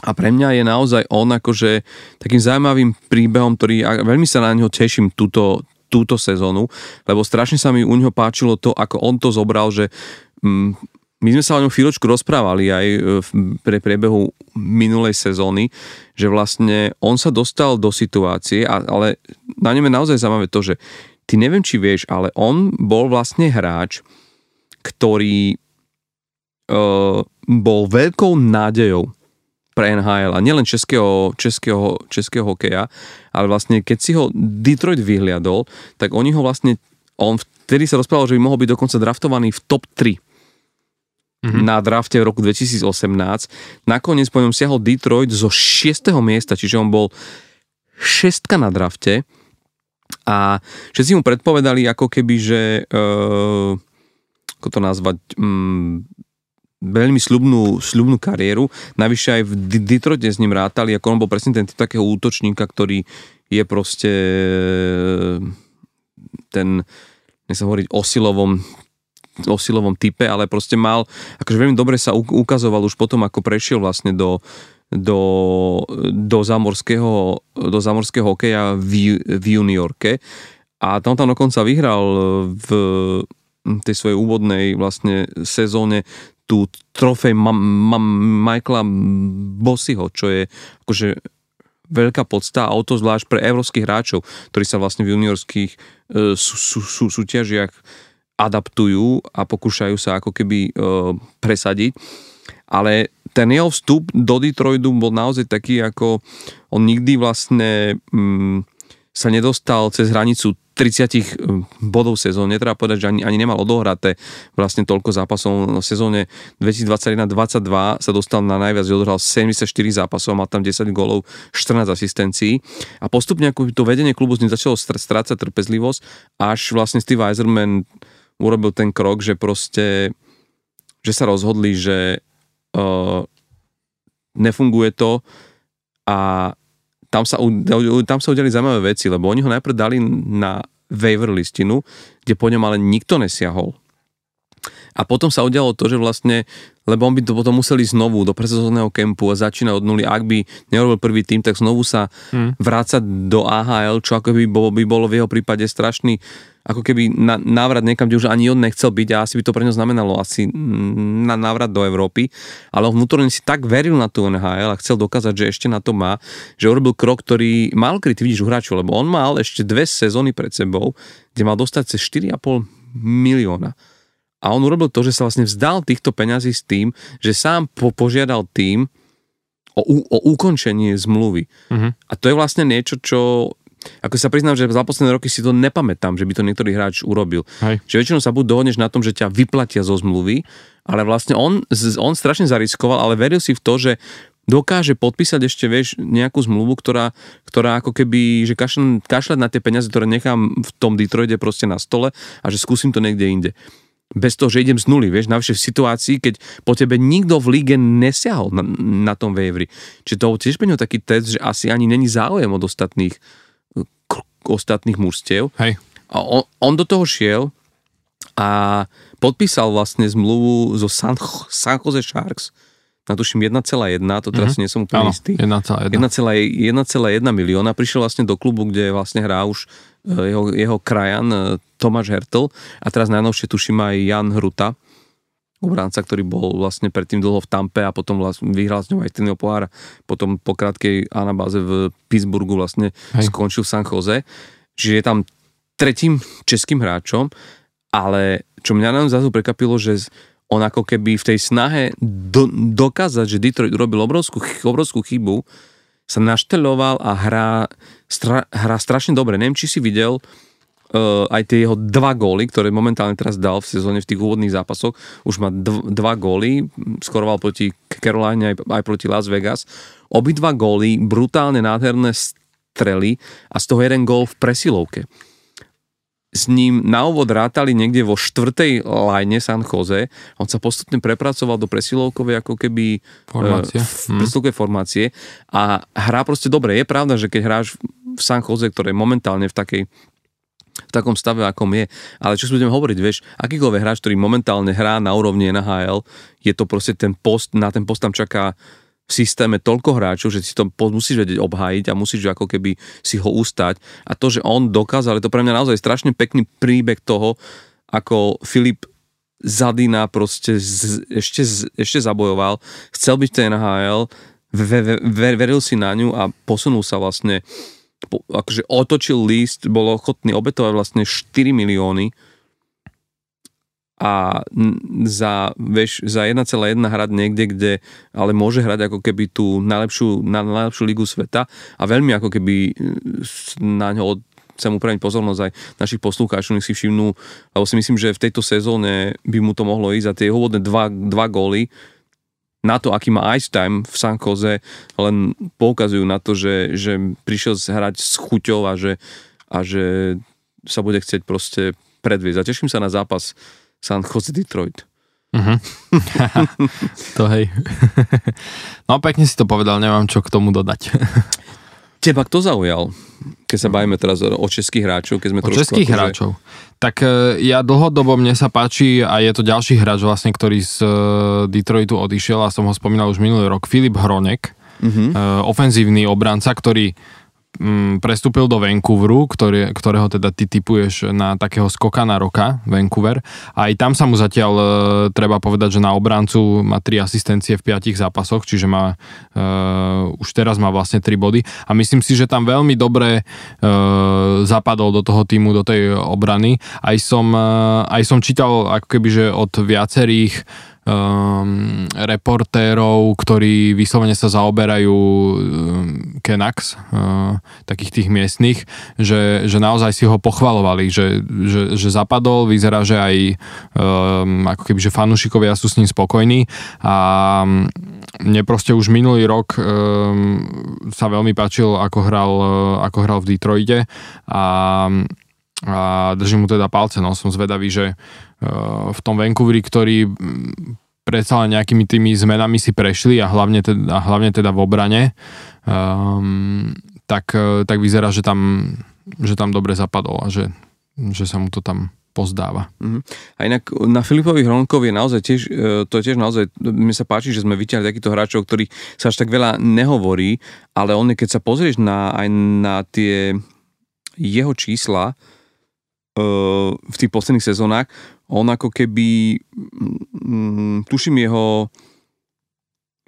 A pre mňa je naozaj on akože takým zaujímavým príbehom, ktorý a veľmi sa na neho teším túto, túto sezónu, lebo strašne sa mi u neho páčilo to, ako on to zobral, že mm, my sme sa o ňom chvíľočku rozprávali aj pre priebehu minulej sezóny, že vlastne on sa dostal do situácie, ale na ňom je naozaj zaujímavé to, že ty neviem, či vieš, ale on bol vlastne hráč, ktorý e, bol veľkou nádejou pre en há el a nielen českého, českého, českého hokeja, ale vlastne keď si ho Detroit vyhliadol, tak oni ho vlastne, on vtedy sa rozprával, že by mohol byť dokonca draftovaný v top tri mm-hmm. na drafte v roku dvetisíc osemnásť. Nakoniec po ňom siahol Detroit zo šiesteho miesta, čiže on bol šestka na drafte a všetci mu predpovedali ako keby, že e, ako to nazvať, mm, veľmi sľubnú, sľubnú kariéru. Navyše aj v Detroite s ním rátali, ako on bol presne ten typ takého útočníka, ktorý je proste ten, nech sa hovoriť, osilovom, osilovom type, ale proste mal, akože veľmi dobre sa ukazoval už potom, ako prešiel vlastne do, do, do zamorského, do zamorského hokeja v, v juniorke. A tam tam dokonca vyhral v tej svojej úvodnej vlastne sezóne tú trofej Ma- Ma- Michaela Bossyho, čo je akože veľká podsta a o to zvlášť pre európskych hráčov, ktorí sa vlastne v juniorských e, sú, sú, sú, súťažiach adaptujú a pokúšajú sa ako keby e, presadiť. Ale ten jeho vstup do Detroitu bol naozaj taký, ako on nikdy vlastne mm, sa nedostal cez hranicu tridsať bodov sezóne, treba povedať, že ani, ani nemal odohraté vlastne toľko zápasov. V sezóne dvetisíc dvadsaťjeden dvadsaťdva sa dostal na najviac, že odohral sedemdesiatštyri zápasov, mal tam desať gólov, štrnásť asistencií a postupne ako to vedenie klubu z ním začalo strácať trpezlivosť, až vlastne Steve Yzerman urobil ten krok, že proste, že sa rozhodli, že uh, nefunguje to a Tam sa, tam sa udiali zaujímavé veci, lebo oni ho najprv dali na waiver listinu, kde po ňom ale nikto nesiahol. A potom sa udialo to, že vlastne, lebo on by to potom museli znovu do presezónneho kempu a začínať od nuly. Ak by neurobil prvý tým, tak znovu sa hmm. vrácať do á há el, čo ako by bolo, by bolo v jeho prípade strašný, ako keby na, návrat niekam, kde už ani on nechcel byť a asi by to pre ňo znamenalo asi na návrat do Európy. Ale on vnútorne si tak veril na tú en há el a chcel dokázať, že ešte na to má, že urobil krok, ktorý mal kryť, vidíš, u hráčov, lebo on mal ešte dve sezóny pred sebou, kde mal dostať cez štyri a pol milióna. A on urobil to, že sa vlastne vzdal týchto peňazí s tým, že sám po, požiadal tým o, o ukončenie zmluvy. Uh-huh. A to je vlastne niečo, čo, ako sa priznám, že za posledné roky si to nepamätám, že by to niektorý hráč urobil. Hej. Že väčšinou sa buď dohodneš na tom, že ťa vyplatia zo zmluvy, ale vlastne on, on strašne zariskoval, ale veril si v to, že dokáže podpísať ešte, vieš, nejakú zmluvu, ktorá, ktorá ako keby, že kašľať kašľať na tie peniaze, ktoré nechám v tom Detroite proste na stole a že skúsim to niekde inde. Bez toho, že idem z nuly, vieš, navyše v situácii, keď po tebe nikto v líge nesiahol na, na tom waiveri. Čiže to tiež pre ňo taký test, že asi ani není záujem od ostatných k- ostatných mužstiev. Hej. A on, on do toho šiel a podpísal vlastne zmluvu zo San, San Jose Sharks na tuším jeden celá jedna, to teraz mm-hmm. nie som úplne istý. jeden celá jedna milióna. Prišiel vlastne do klubu, kde vlastne hrá už jeho, jeho krajan Tomáš Hertel a teraz najnovšie tuším aj Jan Hruta, obránca, ktorý bol vlastne predtým dlho v Tampe a potom vlastne vyhral s ňou aj trinného pohára. Potom po krátkej anabáze v Pittsburghu vlastne Hej. skončil v San Jose. Čiže je tam tretím českým hráčom, ale čo mňa nám zase prekvapilo, že on ako keby v tej snahe do, dokázať, že Detroit urobil obrovskú, obrovskú chybu, sa našteloval a hrá, stra, hrá strašne dobre. Neviem, či si videl uh, aj tie jeho dva góly, ktoré momentálne teraz dal v sezóne v tých úvodných zápasoch. Už má dv, dva góly, skoroval proti Caroline aj, aj proti Las Vegas. Obidva góly, brutálne nádherné strely a z toho jeden gól v presilovke. S ním na úvod rátali niekde vo štvrtej lajne San Jose. On sa postupne prepracoval do presilovkovej ako keby formácie. E, presilovkovej formácie a hrá proste dobre. Je pravda, že keď hráš v San Jose, ktoré je momentálne v takej v takom stave, akom je. Ale čo si budeme hovoriť, vieš, akýkoľvek hráč, ktorý momentálne hrá na úrovni en há el, je to proste ten post, na ten post tam čaká v systéme toľko hráčov, že si to musíš vedieť obhájiť a musíš ako keby si ho ustať. A to, že on dokázal, je to pre mňa naozaj strašne pekný príbeh toho, ako Filip Zadina proste z, ešte, z, ešte zabojoval, chcel byť v en há el, ver, ver, veril si na ňu a posunul sa vlastne, po, akože otočil list, bol ochotný obetovať vlastne štyri milióny a za, vieš, za jeden celá jeden hrať niekde, kde ale môže hrať ako keby tú najlepšiu, na, najlepšiu ligu sveta a veľmi ako keby na ňo chcem upraviť pozornosť aj našich poslucháčov, nech si všimnú, lebo si myslím, že v tejto sezóne by mu to mohlo ísť a tie úvodné dva, dva góly na to, aký má ice time v San Jose, len poukazujú na to, že, že prišiel hrať s chuťou a že, a že sa bude chcieť proste predviesť. A teším sa na zápas San Jose Detroit. Uh-huh. To hej. No pekne si to povedal, nemám čo k tomu dodať. Teba kto zaujal? Keď sa bavíme teraz o českých hráčov, keď sme trošku... O českých hráčov. Tak ja dlhodobo, mne sa páči, a je to ďalší hráč vlastne, ktorý z Detroitu odišiel, a som ho spomínal už minulý rok, Filip Hronek, mm-hmm. ofenzívny obranca, ktorý mm, prestúpil do Vancouveru, ktoré, ktorého teda ty tipuješ na takého skokana roka, Vancouver. A aj tam sa mu zatiaľ, e, treba povedať, že na obrancu má tri asistencie v piatich zápasoch, čiže má, e, už teraz má vlastne tri body. A myslím si, že tam veľmi dobre e, zapadol do toho týmu, do tej obrany. Aj som, e, aj som čítal ako keby, že od viacerých Um, reportérov, ktorí vyslovene sa zaoberajú um, Canucks, uh, takých tých miestnych, že, že naozaj si ho pochvalovali, že, že, že zapadol, vyzerá, že aj um, ako keby, že fanúšikovia sú s ním spokojní a mne proste už minulý rok um, sa veľmi páčil, ako hral, ako hral v Detroite a a držím mu teda palce, no som zvedavý, že uh, v tom Vancouveri, ktorý predsa len nejakými tými zmenami si prešli a hlavne teda, a hlavne teda v obrane, um, tak, uh, tak vyzerá, že tam, že tam dobre zapadol a že, že sa mu to tam pozdáva. Mm-hmm. A inak na Filipovi Hronkovi je naozaj tiež, to je tiež naozaj, mne sa páči, že sme vyťahli takýchto hráčov, o ktorých sa až tak veľa nehovorí, ale on, keď sa pozrieš na, aj na tie jeho čísla, v tých posledných sezónach, on ako keby mm, tuším jeho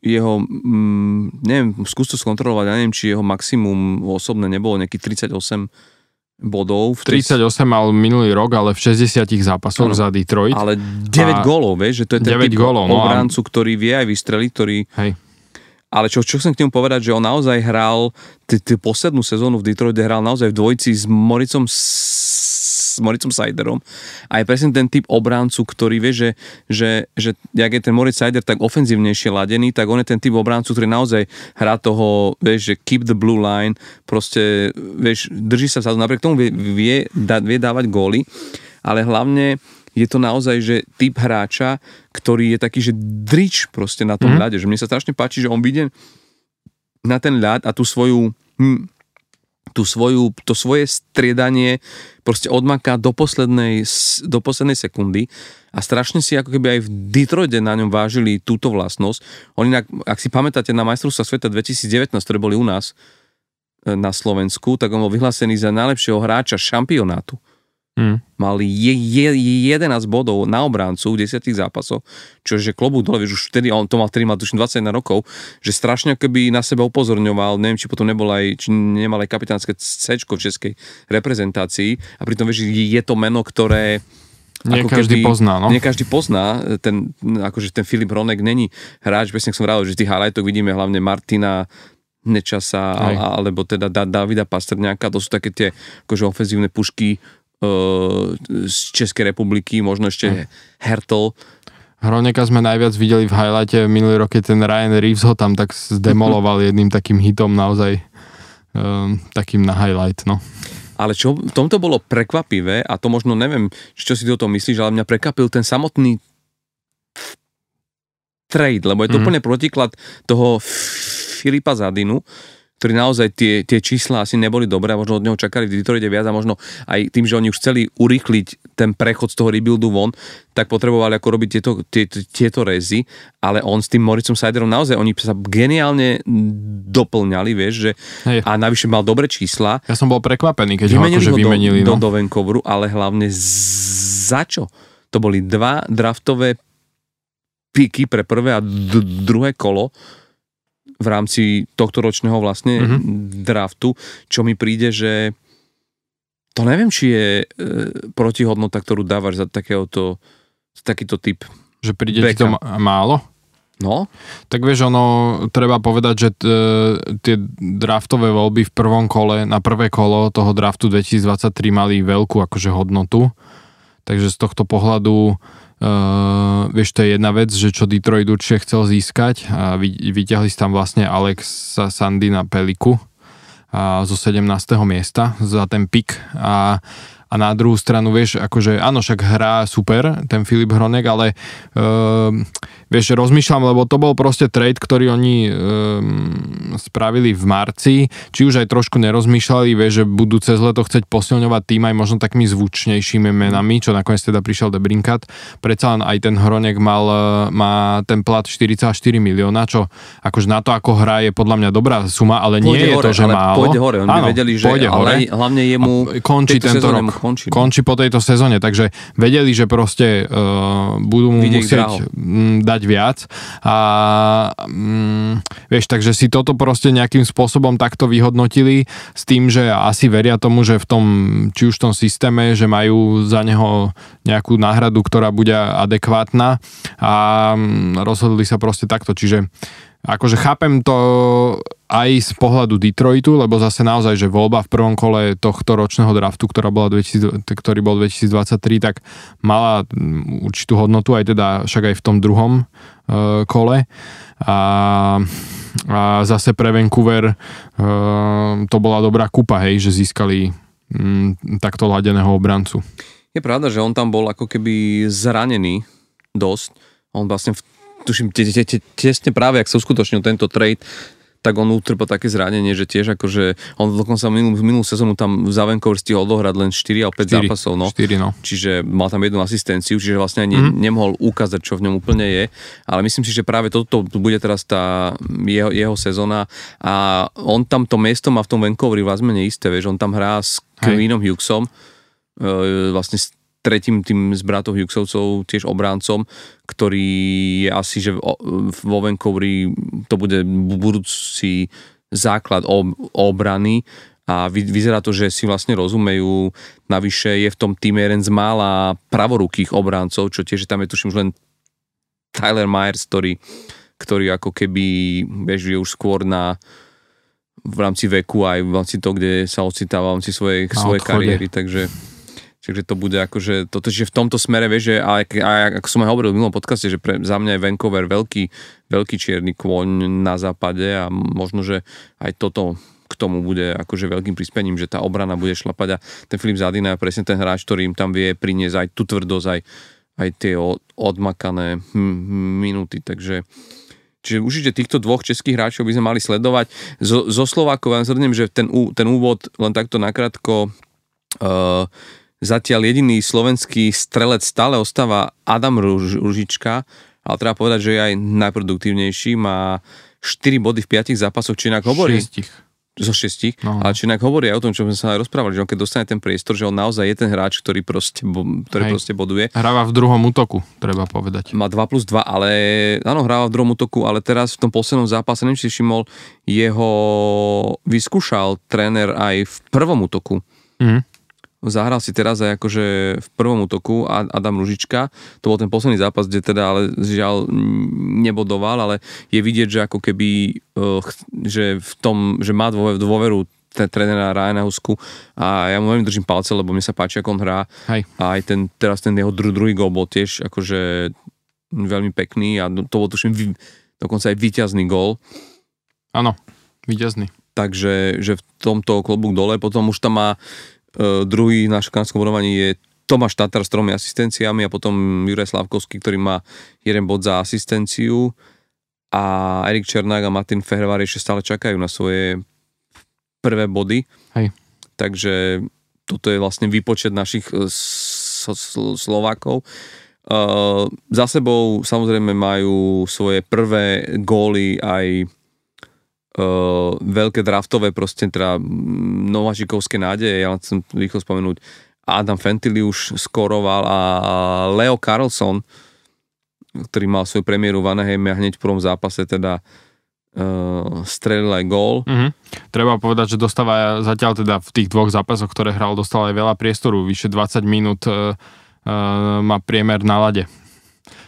jeho mm, neviem, skús to skontrolovať, ja neviem, či jeho maximum osobné nebolo nejakých tridsaťosem bodov. V tridsaťosem mal minulý rok, ale v šesťdesiatich zápasoch ano, za Detroit. Ale deväť gólov, vieš, že to je ten typ gólov, obráncu, no a... ktorý vie aj vystreliť, ktorý... Hej. Ale čo, čo chcem k tomu povedať, že on naozaj hral t- t- poslednú sezónu v Detroite hral naozaj v dvojici s Moricom s Moritzom Seiderom a je presne ten typ obráncu, ktorý vie, že, že, že jak je ten Moritz Seider tak ofenzívnejšie ladený, tak on je ten typ obráncu, ktorý naozaj hrá toho, vieš, že keep the blue line, proste, vieš, drží sa vzadu, napriek tomu vie, vie, da, vie dávať góly, ale hlavne je to naozaj, že typ hráča, ktorý je taký, že drič proste na tom mm. ľade, že mne sa strašne páči, že on vyjde na ten ľad a tú svoju hm, tú svoju, to svoje striedanie proste odmaká do poslednej do poslednej sekundy a strašne si ako keby aj v Detroite na ňom vážili túto vlastnosť. Oni, ak, ak si pamätáte na majstrovstvá sveta dvetisíc devätnásť, ktoré boli u nás na Slovensku, tak on bol vyhlásený za najlepšieho hráča šampionátu. Hmm. Mali je, je, jedenásť bodov na obráncu v desiatich zápasoch, čože klobúk dole, vieš, už vtedy, on to mal vtedy, mal tuším dvadsaťjeden rokov, že strašne keby na seba upozorňoval, neviem, či potom nebol aj, či nemal aj kapitánske cečko v českej reprezentácii a pritom, vieš, je to meno, ktoré nie každý keby, pozná, no? Nie každý pozná, ten, akože ten Filip Hronek není hráč, presne som rád, že tých highlightok vidíme hlavne Martina Nečasa, Aj. alebo teda Davida Pastrňáka, to sú také tie akože ofenzívne pušky z Českej republiky, možno ešte Hertel. Hroneka sme najviac videli v highlighte minulý rok, keď ten Ryan Reeves ho tam tak zdemoloval jedným takým hitom naozaj um, takým na highlight, no. Ale čo v tomto bolo prekvapivé a to možno neviem, čo si ty o tom myslíš, ale mňa prekvapil ten samotný trade, lebo je to mm. úplne protiklad toho Filipa Zadinu, ktorý naozaj tie, tie čísla asi neboli dobré, možno od neho čakali v Detroite viac a možno aj tým, že oni už chceli urýchliť ten prechod z toho rebuildu von, tak potrebovali ako robiť tieto, tie, tieto rezy, ale on s tým Moritzom Seiderom naozaj, oni sa geniálne doplňali, vieš, že hej. A navyše mal dobré čísla. Ja som bol prekvapený, keď ho akože vymenili. Do, no. do Vancouveru, ale hlavne za čo? To boli dva draftové píky pre prvé a d- druhé kolo v rámci tohto ročného vlastne mm-hmm. draftu, čo mi príde, že to neviem, či je e, protihodnota, ktorú dávaš za takéhoto, za takýto typ. Že príde ti to málo? No. Tak vieš, ono, treba povedať, že t, tie draftové voľby v prvom kole, na prvé kolo toho draftu dvetisícdvadsaťtri mali veľkú akože hodnotu. Takže z tohto pohľadu Uh, vieš, to je jedna vec, že čo Detroit určite chcel získať a vyťahli si tam vlastne Alexa Sandina Peliku a zo sedemnásteho miesta za ten pik a, a na druhú stranu, vieš, akože áno, však hrá super ten Filip Hronek, ale uh, vieš, rozmýšľam, lebo to bol proste trade, ktorý oni uh, spravili v marci, či už aj trošku nerozmýšľali, vieš, že budú cez leto chcieť posilňovať tým aj možno takými zvučnejšími menami, čo nakoniec teda prišiel DeBrincat. Predsa len aj ten Hronek mal, má ten plat štyridsaťštyri milióna, čo akože na to, ako hrá, je podľa mňa dobrá suma, ale pôjde nie je hore, to, že málo. Pôjde hore, oni áno, vedeli, že ale hlavne jemu končí tento rok, končí, no? končí po tejto sezóne, takže vedeli, že proste uh, budú mu vidieť musieť m, dať viac a m, vieš, takže si toto proste nejakým spôsobom takto vyhodnotili s tým, že asi veria tomu, že v tom, či už v tom systéme, že majú za neho nejakú náhradu, ktorá bude adekvátna a rozhodli sa proste takto, čiže akože chápem to aj z pohľadu Detroitu, lebo zase naozaj, že voľba v prvom kole tohto ročného draftu, ktorá bola dvetisíc, ktorý bol dvetisícdvadsaťtri, tak mala určitú hodnotu, aj teda však aj v tom druhom uh, kole. A, a zase pre Vancouver uh, to bola dobrá kupa, hej, že získali um, takto ladeného obrancu. Je pravda, že on tam bol ako keby zranený dosť. On vlastne v tuším, te, te, te, tesne práve, ak sa uskutočnil tento trade, tak on utrpel také zranenie, že tiež akože on dokonca minul, minulú sezónu tam za Vancouver stihol odohrať len štyri alebo päť zápasov, no. štyri, no. Čiže mal tam jednu asistenciu, čiže vlastne ne, mm. nemohol ukázať, čo v ňom úplne je, ale myslím si, že práve toto bude teraz tá jeho, jeho sezóna a on tam to miesto má v tom Vancouveri vlastne neisté, vieš, on tam hrá s Quinnom Hughesom, vlastne s tretím tým z bratov Hughesovcov, tiež obráncom, ktorý je asi, že vo Vancouveri to bude budúci základ obrany a vyzerá to, že si vlastne rozumejú. Navyše je v tom týme jeden z mála pravorukých obráncov, čo tiež tam je, tuším, už len Tyler Myers, ktorý, ktorý ako keby bežuje už skôr na v rámci veku aj v rámci toho, kde sa ocitáva v rámci svojej, svojej kariéry, takže čiže to bude akože, toto, že v tomto smere, vieš, že aj, aj ako som aj hovoril v minulom podcaste, že pre, za mňa je Vancouver veľký, veľký čierny kôň na západe a možno, že aj toto k tomu bude akože veľkým prispením, že tá obrana bude šlapať a ten Filip Zadina je presne ten hráč, ktorý im tam vie priniesť aj tú tvrdosť, aj, aj tie odmakané minúty, takže čiže určite týchto dvoch českých hráčov by sme mali sledovať. Zo, zo Slovákov vám zhrnem, že ten, ten úvod len takto nakrátko uh, zatiaľ jediný slovenský strelec stále ostáva Adam Ružička, ale treba povedať, že je aj najproduktívnejší, má štyri body v piatich zápasoch, či inak hovorí. Zo šesť. No. Ale či inak hovorí aj o tom, čo sme sa aj rozprávali, že on keď dostane ten priestor, že on naozaj je ten hráč, ktorý proste, ktorý proste boduje. Hráva v druhom útoku, treba povedať. Má dva plus dva, ale áno, hráva v druhom útoku, ale teraz v tom poslednom zápase, neviem, či si všimol, jeho vyskúšal tréner aj v prvom útoku. Mhm. Zahral si teraz aj akože v prvom útoku Adam Ružička, to bol ten posledný zápas, kde teda ale žiaľ nebodoval, ale je vidieť, že ako keby že v tom, že má dôveru trénera Ryana Husku a ja mu veľmi držím palce, lebo mi sa páči, ako on hrá. Hej. A aj ten, teraz ten jeho dru, druhý gól bol tiež akože veľmi pekný a to bol tuším dokonca aj víťazný gól. Áno, víťazný. Takže že v tomto klobúk dole, potom už tam má Uh, druhý na škanskom bodovaní je Tomáš Tatar s tromi asistenciami a potom Juraj Slavkovský, ktorý má jeden bod za asistenciu a Erik Černák a Martin Fehervar ešte stále čakajú na svoje prvé body. Hej. Takže toto je vlastne výpočet našich Slovákov. Za sebou samozrejme majú svoje prvé góly aj veľké draftové, proste teda nováčikovské nádeje. Ja chcem rýchlo spomenúť, Adam Fantilli už skoroval a Leo Carlson, ktorý mal svoju premiéru v Anaheime a hneď v prvom zápase teda uh, strelil aj gól. Uh-huh. Treba povedať, že dostáva zatiaľ teda v tých dvoch zápasoch, ktoré hral, dostal aj veľa priestoru, vyše dvadsať minút uh, uh, má priemer na lade.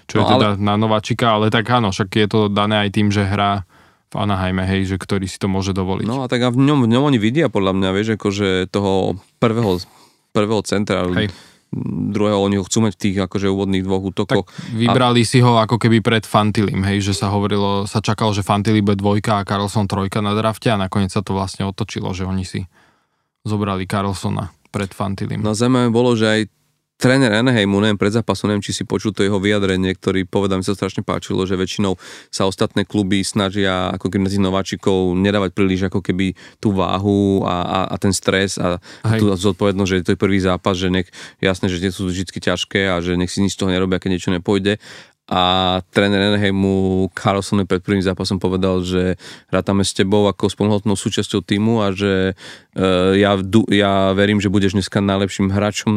Čo no, je teda ale... na nováčika, ale tak áno, však je to dané aj tým, že hrá v Anaheime, hej, že ktorý si to môže dovoliť. No a tak a v ňom, v ňom oni vidia podľa mňa, vieš, akože toho prvého, prvého centra. Hej. Druhého, oni ho chcú mať v tých akože úvodných dvoch útokoch. Tak vybrali a... si ho ako keby pred Fantilim, hej, že sa hovorilo, sa čakalo, že Fantili bude dvojka a Carlson trojka na drafte a nakoniec sa to vlastne otočilo, že oni si zobrali Carlsona pred Fantilim. No zaujímavé bolo, že aj tréner Anaheimu, neviem, pred zápasom, neviem, či si počul to jeho vyjadrenie, ktorý, povedal, mi sa strašne páčilo, že väčšinou sa ostatné kluby snažia ako keby medzi nováčikov nedávať príliš ako keby tú váhu a, a, a ten stres a, a tú zodpovednosť, že je to prvý zápas, že nech, jasné, že tie sú vždy ťažké a že nech si nič z toho nerobia, keď niečo nepôjde. A tréner Anaheimu Carlson pred prvým zápasom povedal, že rátame s tebou ako s plnohodnotnou súčasťou týmu a že e, ja, du, ja verím, že budeš dneska najlepším hráčom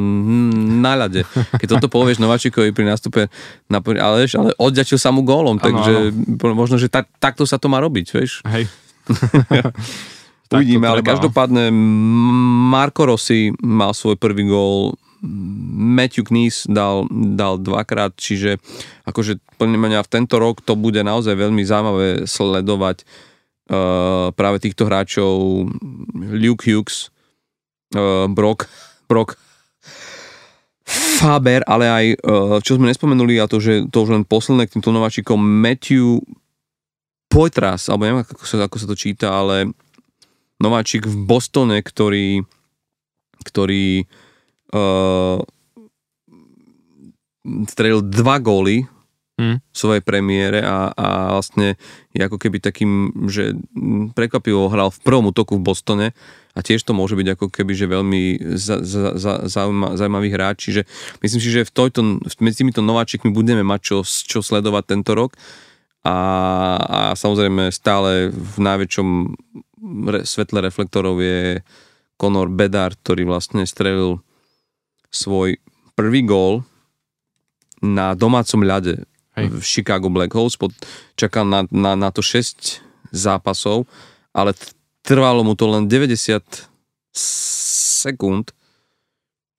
na ľade. Keď toto povieš nováčikovi pri nástupe, na, ale, ale odďačil sa mu gólom, takže ano. Možno, že tak, takto sa to má robiť, vieš? Hej. Uvidíme, ale každopádne Marco Rossi mal svoj prvý gól, Matthew Knies dal, dal dvakrát, čiže akože podľa mňa v tento rok to bude naozaj veľmi zaujímavé sledovať uh, práve týchto hráčov. Luke Hughes, uh, Brock, Brock Faber, ale aj uh, čo sme nespomenuli, a to, že to už len posledné k týmto nováčikom, Matthew Poitras, alebo neviem ako sa, ako sa to číta, ale nováčik v Bostone, ktorý ktorý Uh, strelil dva góly mm. v svojej premiére a, a vlastne je ako keby takým, že prekvapivo hral v prvom útoku v Bostone a tiež to môže byť ako keby, že veľmi za, za, za, zaujíma, zaujímavý hráč, čiže myslím si, že v tojto, medzi týmito nováčikmi budeme mať čo, čo sledovať tento rok a, a samozrejme stále v najväčšom re, svetle reflektorov je Connor Bedard, ktorý vlastne strelil svoj prvý gól na domácom ľade. Hej. V Chicago Blackhawks. Čakal na, na, na to šesť zápasov, ale trvalo mu to len deväťdesiat sekúnd,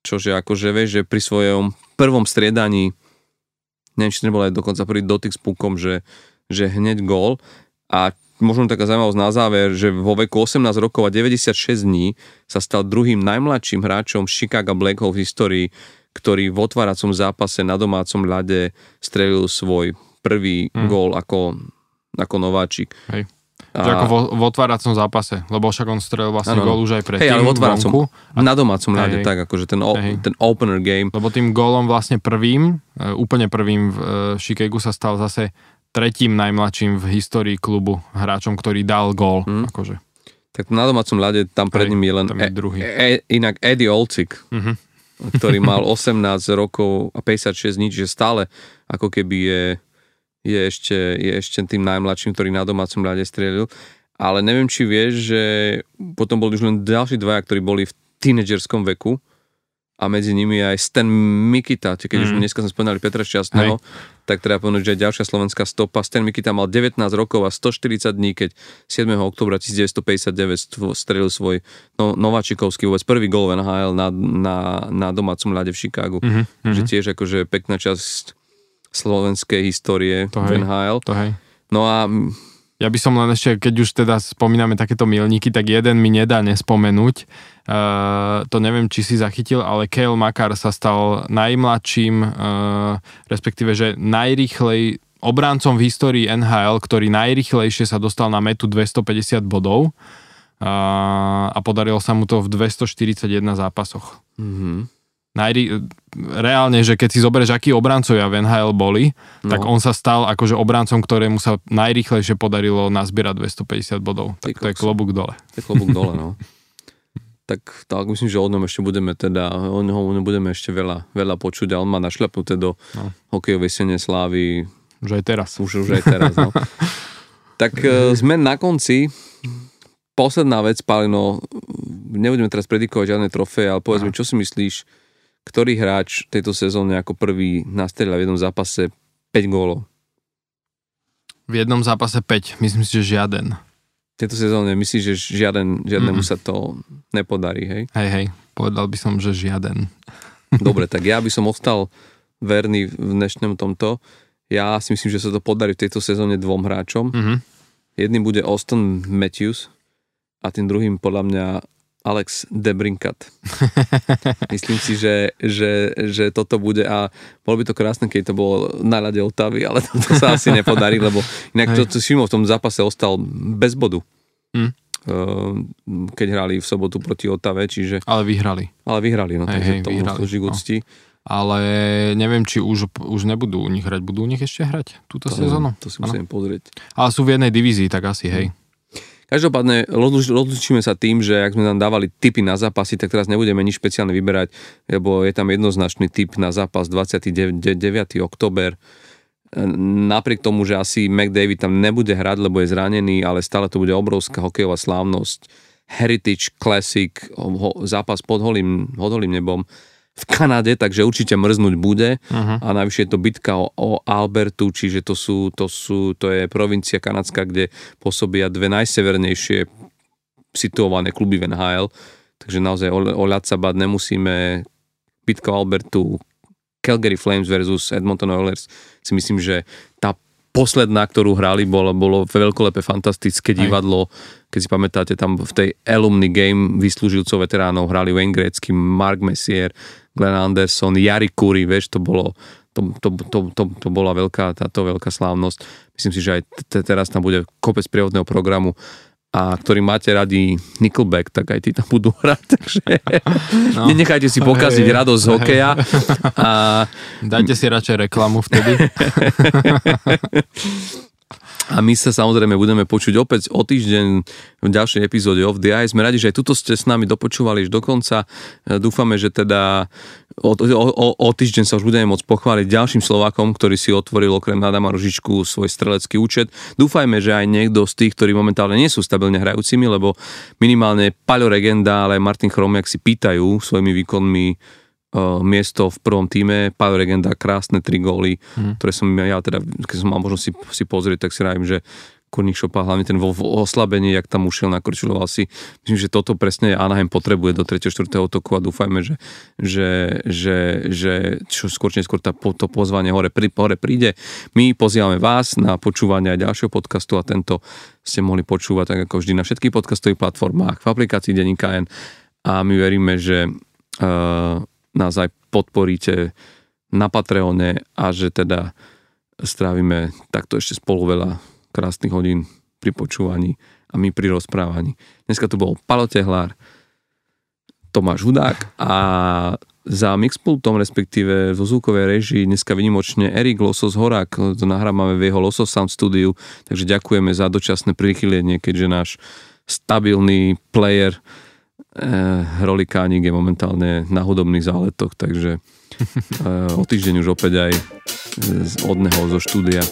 čože akože vieš, že pri svojom prvom striedaní, neviem, či nebolo aj dokonca prvý dotyk s pukom, že, že hneď gól. A možno taká zaujímavosť na záver, že vo veku osemnásť rokov a deväťdesiatšesť dní sa stal druhým najmladším hráčom Chicago Blackhawks v histórii, ktorý v otváracom zápase na domácom ľade strelil svoj prvý hmm. gól ako, ako nováčik. Hej. A... Že ako vo, v otváracom zápase, lebo však on strelil vlastne gól už aj predtým. Hej, ale v otváracom, vonku, a... na domácom ľade, tak akože ten, o, ten opener game. Lebo tým gólom vlastne prvým, úplne prvým v Chicagu sa stal zase tretím najmladším v histórii klubu hráčom, ktorý dal gól. Hmm. Akože. Tak na domácom ľade tam pred ním je len je druhý. E, e, inak Eddie Olczyk, uh-huh. ktorý mal osemnásť rokov a päťdesiatšesť dní, že stále ako keby je, je, ešte, je ešte tým najmladším, ktorý na domácom ľade strelil. Ale neviem, či vieš, že potom boli už len ďalší dvaja, ktorí boli v tínedžerskom veku a medzi nimi aj Stan Mikita, keď mm. už dneska sme spomínali Petra Šťastného, tak treba povedať, že aj ďalšia slovenská stopa. Stan Mikita mal devätnásť rokov a stoštyridsať dní, keď siedmeho októbra devätnásťstopäťdesiatdeväť strelil svoj no, nováčikovský vôbec prvý gól v en há el na, na, na domácom ľade v Chicagu. Mm-hmm. Takže tiež akože pekná časť slovenskej histórie to v en há el. To hej. No a... Ja by som len ešte, keď už teda spomíname takéto milníky, tak jeden mi nedá nespomenúť. Uh, to neviem, či si zachytil, ale Cale Makar sa stal najmladším, uh, respektíve, že najrýchlej obráncom v histórii en há el, ktorý najrýchlejšie sa dostal na metu dvestopäťdesiat bodov uh, a podarilo sa mu to v dvestoštyridsaťjeden zápasoch. Mm-hmm. najri- reálne, že keď si zoberieš, akí obrancovia v en há el boli, no. tak on sa stal akože obrancom, ktorému sa najrýchlejšie podarilo nazbierať dvestopäťdesiat bodov. Tak to je klobúk dole. To je klobúk dole, no. Tak, tak myslím, že o ňom ešte budeme teda, o ňom budeme ešte veľa, veľa počuť, ale má našľapnuté do no. hokejovej sene slávy. Už aj teraz. Už, už aj teraz, no. Tak sme na konci. Posledná vec, Palino, nebudeme teraz predikovať žiadne trofeje, ale povedz mi, čo si myslíš, ktorý hráč tejto sezóne ako prvý nastrelil v jednom zápase päť gólov? V jednom zápase päť, myslím si, že žiaden. Tejto sezóne myslíš, že žiaden, žiadnemu mm. sa to nepodarí, hej? Hej, hej, povedal by som, že žiaden. Dobre, tak ja by som ostal verný v dnešnom tomto. Ja si myslím, že sa to podarí v tejto sezóne dvom hráčom. Mm-hmm. Jedným bude Auston Matthews a tým druhým podľa mňa Alex DeBrincat. Myslím si, že, že, že toto bude a bolo by to krásne, keď to bolo na ľade Otavy, ale to sa asi nepodarí, lebo inak to, čo si v tom zápase ostal bez bodu. Mm. Keď hrali v sobotu proti Otave, čiže... Ale vyhrali. Ale vyhrali, no hej, takže to bolo slúži úcti. Ale neviem, či už, už nebudú u nich hrať. Budú u nich ešte hrať túto to, sezónu? To si musím ano. Pozrieť. Ale sú v jednej divízii, tak asi, hej. Každopádne rozlučíme sa tým, že ak sme tam dávali tipy na zápasy, tak teraz nebudeme nič špeciálne vyberať, lebo je tam jednoznačný tip na zápas dvadsiateho deviateho október. Napriek tomu, že asi McDavid tam nebude hrať, lebo je zranený, ale stále to bude obrovská hokejová slávnosť. Heritage Classic, zápas pod holým, pod holým nebom v Kanade, takže určite mrznúť bude. Uh-huh. A najvyššie je to bitka o, o Albertu, čiže to sú, to sú, to je provincia kanadská, kde pôsobia dve najsevernejšie situované kluby v en há el. Takže naozaj o, o ľad sa báť nemusíme. Bitka o Albertu, Calgary Flames versus Edmonton Oilers, si myslím, že tá posledná, ktorú hrali, bolo, bolo veľkolepé fantastické divadlo. Keď si pamätáte, tam v tej alumni game výslužilcov veteránov hrali Wayne Gretzky, Mark Messier, Glenn Anderson, Jari Kurri, vieš, to bolo to, to, to, to, to bola veľká táto veľká slávnosť. Myslím si, že aj te, teraz tam bude kopec prievodného programu a ktorý máte radi Nickelback, tak aj tí tam budú hrať, takže no. nenechajte si pokaziť hey, radosť z hey. hokeja. A... Dajte si radšej reklamu vtedy. A my sa samozrejme budeme počuť opäť o týždeň v ďalšej epizóde Off the Ice. Sme radi, že aj tuto ste s nami dopočúvali až do konca. Dúfame, že teda o, o, o týždeň sa už budeme môcť pochváliť ďalším Slovákom, ktorý si otvoril okrem Adama Ružičku svoj strelecký účet. Dúfajme, že aj niekto z tých, ktorí momentálne nie sú stabilne hrajúcimi, lebo minimálne Paľo Regenda, ale aj Martin Chromiak si pýtajú svojimi výkonmi Uh, miesto v prvom týme. Pavel Regenda, krásne tri góly, mm. ktoré som ja teda, keď som mal možnosť si, si pozrieť, tak si rájim, že Kurník Šopa, hlavne ten vo, vo oslabení, jak tam ušiel, nakorčiloval si. Myslím, že toto presne Anaheim potrebuje do tretieho štvrtého útoku a dúfajme, že, že, že, že čo skôr, neskôr tá, to pozvanie hore, prí, hore príde. My pozývame vás na počúvanie aj ďalšieho podcastu a tento ste mohli počúvať tak ako vždy na všetkých podcastových platformách, v aplikácii Denníka N a my veríme, že uh, nás aj podporíte na Patreone a že teda strávime takto ešte spolu veľa krásnych hodín pri počúvaní a my pri rozprávaní. Dneska tu bol Palo Tehlár, Tomáš Hudák a za mixpultom, respektíve vo zvukovej režii dneska vynimočne Erik Losos Horák, to nahrávame v jeho Losos Sound Studiu, takže ďakujeme za dočasné prichylenie, keďže náš stabilný player Rolikánik je momentálne na hudobných záletoch, takže o týždeň už opäť aj od neho zo štúdia.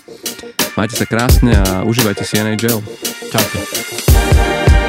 Majte sa krásne a užívajte si en há el. Čaute.